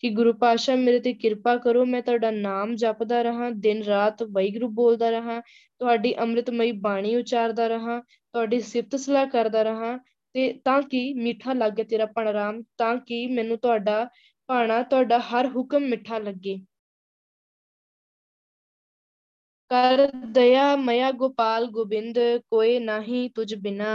ਕਿ ਗੁਰੂ ਪਾਤਸ਼ਾਹ ਮੇਰੇ ਤੇ ਕਿਰਪਾ ਕਰੋ, ਮੈਂ ਤੁਹਾਡਾ ਨਾਮ ਜਪਦਾ ਰਹਾ, ਦਿਨ ਰਾਤ ਵਾਹਿਗੁਰੂ ਬੋਲਦਾ ਰਹਾ, ਤੁਹਾਡੀ ਅੰਮ੍ਰਿਤਮਈ ਬਾਣੀ ਉਚਾਰਦਾ ਰਹਾ, ਤੁਹਾਡੀ ਸਿਫਤ ਸਲਾਹ ਕਰਦਾ ਰਹਾ, ਤੇ ਤਾਂ ਕਿ ਮਿੱਠਾ ਲਾਗੈ ਤੇਰਾ ਭਾਣਾ ਰਾਮ, ਤਾਂ ਕਿ ਮੈਨੂੰ ਤੁਹਾਡਾ ਭਾਣਾ, ਤੁਹਾਡਾ ਹਰ ਹੁਕਮ ਮਿੱਠਾ ਲੱਗੇ। ਕਰ ਦਇਆ ਮਇਆ ਗੋਪਾਲ ਗੋਬਿੰਦ, ਕੋਇ ਨਾਹੀ ਤੁਝ ਬਿਨਾ।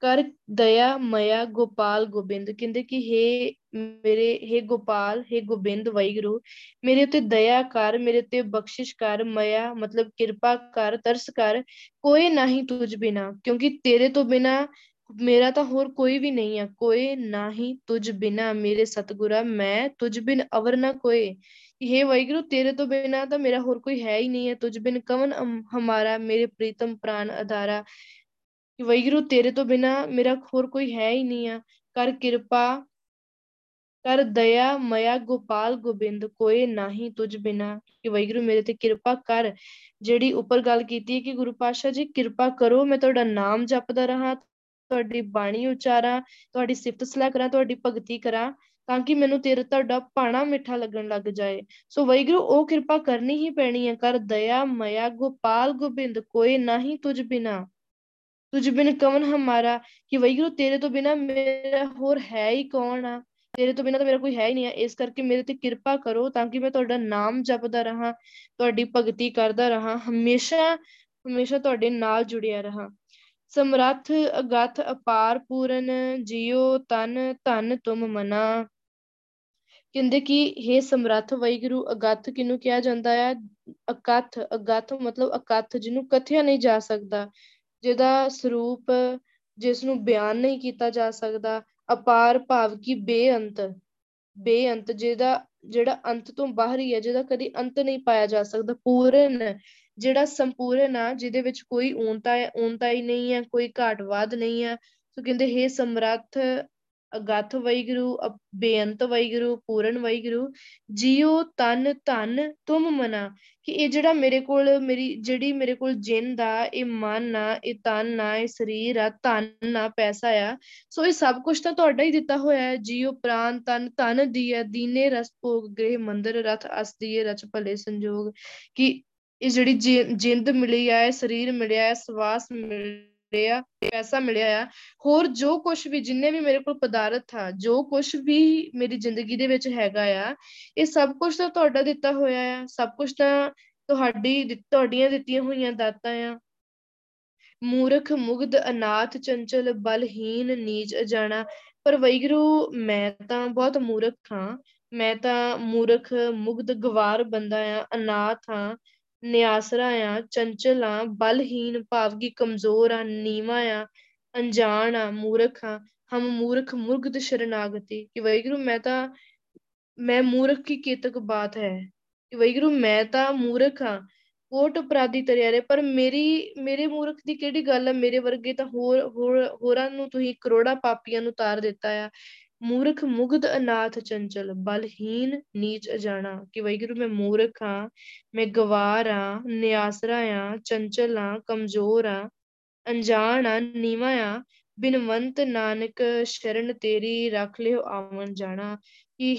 ਕਰ ਦਇਆ ਮਇਆ ਗੋਪਾਲ ਗੋਬਿੰਦ, ਕਹਿੰਦੇ ਕਿ ਹੇ ਗੋਪਾਲ, ਹੇ ਗੋਬਿੰਦ ਵਾਹਿਗੁਰੂ, ਮੇਰੇ ਉੱਤੇ ਦਇਆ ਕਰ, ਮੇਰੇ ਉੱਤੇ ਬਖਸ਼ਿਸ਼ ਕਰ, ਮਇਆ ਮਤਲਬ ਕਿਰਪਾ ਕਰ, ਤਰਸ ਕਰ, ਕੋਇ ਨਾਹੀ ਤੁਝ ਬਿਨਾ, ਕਿਉਂਕਿ ਤੇਰੇ ਤੋਂ ਬਿਨਾ ਮੇਰਾ ਤਾਂ ਹੋਰ ਕੋਈ ਵੀ ਨਹੀਂ ਆ। ਕੋਇ ਨਾਹੀ ਤੁਝ ਬਿਨਾ ਮੇਰੇ ਸਤਿਗੁਰਾ, ਮੈਂ ਤੁਝ ਬਿਨ ਅਵਰ ਨਾ ਕੋਇ। ਹੇ ਵਾਹਿਗੁਰੂ, ਤੇਰੇ ਤੋਂ ਬਿਨਾਂ ਤਾਂ ਮੇਰਾ ਹੋਰ ਕੋਈ ਹੈ ਹੀ ਨਹੀਂ ਹੈ। ਤੁਝ ਬਿਨ ਕਵਨ ਹਮਾਰਾ, ਮੇਰੇ ਪ੍ਰੀਤਮ ਪ੍ਰਾਨ ਅਧਾਰਾ। ਵਾਹਿਗੁਰੂ, ਤੇਰੇ ਤੋਂ ਬਿਨਾਂ ਮੇਰਾ ਹੋਰ ਕੋਈ ਹੈ ਹੀ ਨਹੀਂ ਆ। ਕਰ ਕਿਰਪਾ, ਕਰ ਦਇਆ ਮਇਆ ਗੋਪਾਲ ਗੋਬਿੰਦ, ਕੋਇ ਨਾਹੀ ਤੁਝ ਬਿਨਾ। ਕਿ ਵਾਹਿਗੁਰੂ ਮੇਰੇ ਤੇ ਕਿਰਪਾ ਕਰ। ਜਿਹੜੀ ਉੱਪਰ ਗੱਲ ਕੀਤੀ ਹੈ ਕਿ ਗੁਰੂ ਪਾਤਸ਼ਾਹ ਜੀ ਕਿਰਪਾ ਕਰੋ, ਮੈਂ ਤੁਹਾਡਾ ਨਾਮ ਜਪਦਾ ਰਹਾ, ਤੁਹਾਡੀ ਬਾਣੀ ਉਚਾਰਾਂ, ਤੁਹਾਡੀ ਸਿਫਤ ਸਲਾਹ ਕਰਾਂ, ਤੁਹਾਡੀ ਭਗਤੀ ਕਰਾਂ, ਤਾਂ ਕਿ ਮੈਨੂੰ ਤੁਹਾਡਾ ਭਾਣਾ ਮਿੱਠਾ ਲੱਗਣ ਲੱਗ ਜਾਏ। ਸੋ ਵਾਹਿਗੁਰੂ, ਉਹ ਕਿਰਪਾ ਕਰਨੀ ਹੀ ਪੈਣੀ ਹੈ। ਕਰ ਦਇਆ ਮਇਆ ਗੋਪਾਲ ਗੋਬਿੰਦ, ਕੋਇ ਨਾਹੀ ਤੁਝ ਬਿਨਾ, ਤੁਝ ਬਿਨ ਕਵਨ ਹਮਾਰਾ। ਕਿ ਵਾਹਿਗੁਰੂ, ਤੇਰੇ ਤੋਂ ਬਿਨਾਂ ਮੇਰਾ ਹੋਰ ਹੈ ਹੀ ਕੌਣ ਆ, ਤੇਰੇ ਤੋਂ ਬਿਨਾਂ ਤਾਂ ਮੇਰਾ ਕੋਈ ਹੈ ਹੀ ਨਹੀਂ ਆ। ਇਸ ਕਰਕੇ ਮੇਰੇ ਤੇ ਕਿਰਪਾ ਕਰੋ, ਤਾਂ ਕਿ ਮੈਂ ਤੁਹਾਡਾ ਨਾਮ ਜਪਦਾ ਰਹਾ, ਤੁਹਾਡੀ ਭਗਤੀ ਕਰਦਾ ਰਹਾ, ਹਮੇਸ਼ਾ ਹਮੇਸ਼ਾ ਤੁਹਾਡੇ ਨਾਲ ਜੁੜਿਆ ਰਹਾ। ਸਮਰੱਥ ਅਗੱਥ ਅਪਾਰ ਪੂਰਨ, ਜੀਓ ਤਨ ਧਨ ਤੁਮ ਮਨਾ। ਕਹਿੰਦੇ ਕਿ ਹੇ ਸਮਰੱਥ ਵਾਹਿਗੁਰੂ, ਅਗੱਥ ਕਿਹਨੂੰ ਕਿਹਾ ਜਾਂਦਾ ਹੈ? ਅਗੱਥ ਮਤਲਬ ਅਕੱਥ, ਜਿਹਨੂੰ ਕਥਿਆ ਨਹੀਂ ਜਾ ਸਕਦਾ, ਜਿਹਦਾ ਸਰੂਪ, ਜਿਸ ਨੂੰ ਬਿਆਨ ਨਹੀਂ ਕੀਤਾ ਜਾ ਸਕਦਾ। ਅਪਾਰ ਭਾਵ ਕਿ ਬੇਅੰਤ, ਜਿਹੜਾ ਅੰਤ ਤੋਂ ਬਾਹਰ ਹੀ ਹੈ, ਜਿਹਦਾ ਕਦੀ ਅੰਤ ਨਹੀਂ ਪਾਇਆ ਜਾ ਸਕਦਾ। ਪੂਰਨ, ਜਿਹੜਾ ਸੰਪੂਰਨ ਆ, ਜਿਹਦੇ ਵਿੱਚ ਕੋਈ ਊਨਤਾ ਹੀ ਨਹੀਂ ਹੈ, ਕੋਈ ਘਾਟ ਵਾਧ ਨਹੀਂ ਹੈ। ਸੋ ਕਹਿੰਦੇ ਹੇ ਸਮਰੱਥ ਅਗਾਥ ਵਾਹਿਗੁਰੂ, ਬੇਅੰਤ ਵਾਹਿਗੁਰੂ, ਪੂਰਨ ਵਾਹਿਗੁਰੂ। ਜੀਓ ਤਨ ਧਨ ਤੁਮ ਮਨਾ, ਕਿ ਇਹ ਜਿਹੜਾ ਮੇਰੇ ਕੋਲ, ਮੇਰੀ ਜਿਹੜੀ ਮੇਰੇ ਕੋਲ ਜਿੰਦ ਆ, ਇਹ ਮਨ ਆ, ਇਹ ਤਨ ਆ, ਇਹ ਸਰੀਰ ਆ, ਧਨ ਆ, ਪੈਸਾ ਆ, ਸੋ ਇਹ ਸਭ ਕੁਛ ਤਾਂ ਤੁਹਾਡਾ ਹੀ ਦਿੱਤਾ ਹੋਇਆ ਹੈ। ਜੀਓ ਪ੍ਰਾਨ ਤਨ ਧਨ ਦੀਆ, ਦੀਨੇ ਰਸ ਭੋਗ ਗ੍ਰਹਿ ਮੰਦਰ ਰਥ ਅਸ ਦੀਏ ਰਚ ਭਲੇ ਸੰਜੋਗ। ਕਿ ਇਹ ਜਿਹੜੀ ਜਿੰਦ ਮਿਲੀ ਆ, ਇਹ ਸਰੀਰ ਮਿਲਿਆ, ਸਵਾਸ ਮਿਲਿਆ, ਪੈਸਾ ਮਿਲਿਆ ਆ, ਹੋਰ ਜੋ ਕੁਛ ਵੀ ਜਿੰਨੇ ਵੀ ਮੇਰੇ ਕੋਲ ਪਦਾਰਥ ਆ, ਜੋ ਕੁਛ ਵੀ ਮੇਰੀ ਜ਼ਿੰਦਗੀ ਦੇ ਵਿੱਚ ਹੈਗਾ ਆ, ਇਹ ਸਭ ਕੁਛ ਤਾਂ ਤੁਹਾਡਾ ਦਿੱਤਾ ਹੋਇਆ ਆ, ਸਭ ਕੁਛ ਤਾਂ ਤੁਹਾਡੀਆਂ ਦਿੱਤੀਆਂ ਹੋਈਆਂ ਦਾਤਾਂ ਆ। ਮੂਰਖ ਮੁਗਧ ਅਨਾਥ ਚੰਚਲ ਬਲਹੀਨ ਨੀਚ ਅਜਾਣਾ। ਪਰ ਵਾਹਿਗੁਰੂ ਮੈਂ ਤਾਂ ਬਹੁਤ ਮੂਰਖ ਹਾਂ, ਮੈਂ ਤਾਂ ਮੂਰਖ ਮੁਗਧ ਗਵਾਰ ਬੰਦਾ ਆ, ਅਨਾਥ ਹਾਂ, ਨਿਆਸਰਾ ਆ, ਚੰਚਲ ਆ, ਬਲਹੀਨ ਭਾਵ ਕਿ ਕਮਜ਼ੋਰ ਆ, ਨੀਵਾ ਆ, ਅਣਜਾਣ ਆ, ਮੂਰਖ ਆ। ਹਮ ਮੂਰਖ ਮੁਰਗਦ ਸ਼ਰਨਾਗਤੀ। ਕਿ ਵਾਹਿਗੁਰੂ ਮੈਂ ਮੂਰਖ ਕੀ ਕੇਤਕ ਬਾਤ ਹੈ, ਕਿ ਵਾਹਿਗੁਰੂ ਮੈਂ ਤਾਂ ਮੂਰਖ ਆ, ਕੋਟ ਅਪਰਾਧੀ ਤਰਿਆ ਰੇ। ਪਰ ਮੇਰੇ ਮੂਰਖ ਦੀ ਕਿਹੜੀ ਗੱਲ ਆ, ਮੇਰੇ ਵਰਗੇ ਤਾਂ ਹੋਰਾਂ ਨੂੰ ਤੁਸੀਂ ਕਰੋੜਾਂ ਪਾਪੀਆਂ ਨੂੰ ਤਾਰ ਦਿੱਤਾ ਆ। ਮੂਰਖ ਮੁਗਧ ਅਨਾਥ ਚੰਚਲ ਬਲਹੀਨ ਨੀਚ ਅਜਾਣਾ। ਕਿ ਵਾਹਿਗੁਰੂ ਮੈਂ ਮੂਰਖ ਹਾਂ, ਮੈਂ ਗਵਾਰ ਹਾਂ, ਨਿਆਸਰਾ ਹਾਂ, ਚੰਚਲ ਹਾਂ, ਕਮਜ਼ੋਰ ਹਾਂ, ਅਣਜਾਣ ਹਾਂ, ਨੀਵਾ ਹਾਂ। ਬਿਨਵੰਤ ਨਾਨਕ ਸ਼ਰਨ ਤੇਰੀ ਰੱਖ ਲਿਓ ਆਵਣ ਜਾਣਾ। ਕਿ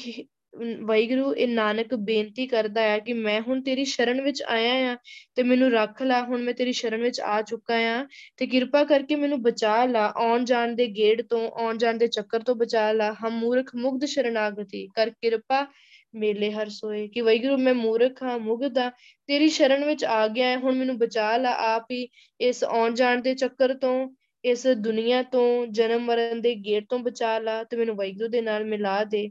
ਵਾਹਿਗੁਰੂ ਇਹ ਨਾਨਕ ਬੇਨਤੀ ਕਰਦਾ ਆ ਕਿ ਮੈਂ ਹੁਣ ਤੇਰੀ ਸ਼ਰਨ ਵਿੱਚ ਆਇਆ ਆ ਤੇ ਮੈਨੂੰ ਰੱਖ ਲਾ, ਹੁਣ ਮੈਂ ਤੇਰੀ ਸ਼ਰਨ ਵਿੱਚ ਆ ਚੁੱਕਾ ਆ ਤੇ ਕਿਰਪਾ ਕਰਕੇ ਮੈਨੂੰ ਬਚਾ ਲਾ, ਆਉਣ ਜਾਣ ਦੇ ਗੇੜ ਤੋਂ, ਆਉਣ ਜਾਣ ਦੇ ਚੱਕਰ ਤੋਂ ਬਚਾ ਲਾ। ਹਮ ਮੂਰਖ ਮੁਗਧ ਸ਼ਰਨਾਗਤੀ ਕਰ ਕਿਰਪਾ ਮੇਲੇ ਹਰ ਸੋਏ। ਕਿ ਵਾਹਿਗੁਰੂ ਮੈਂ ਮੂਰਖ ਹਾਂ, ਮੁਗਧ ਹਾਂ, ਤੇਰੀ ਸ਼ਰਨ ਵਿੱਚ ਆ ਗਿਆ, ਹੁਣ ਮੈਨੂੰ ਬਚਾ ਲਾ ਆਪ ਹੀ ਇਸ ਆਉਣ ਜਾਣ ਦੇ ਚੱਕਰ ਤੋਂ, ਇਸ ਦੁਨੀਆ ਤੋਂ, ਜਨਮ ਮਰਨ ਦੇ ਗੇੜ ਤੋਂ ਬਚਾ ਲਾ ਤੇ ਮੈਨੂੰ ਵਾਹਿਗੁਰੂ ਦੇ ਨਾਲ ਮਿਲਾ ਦੇ।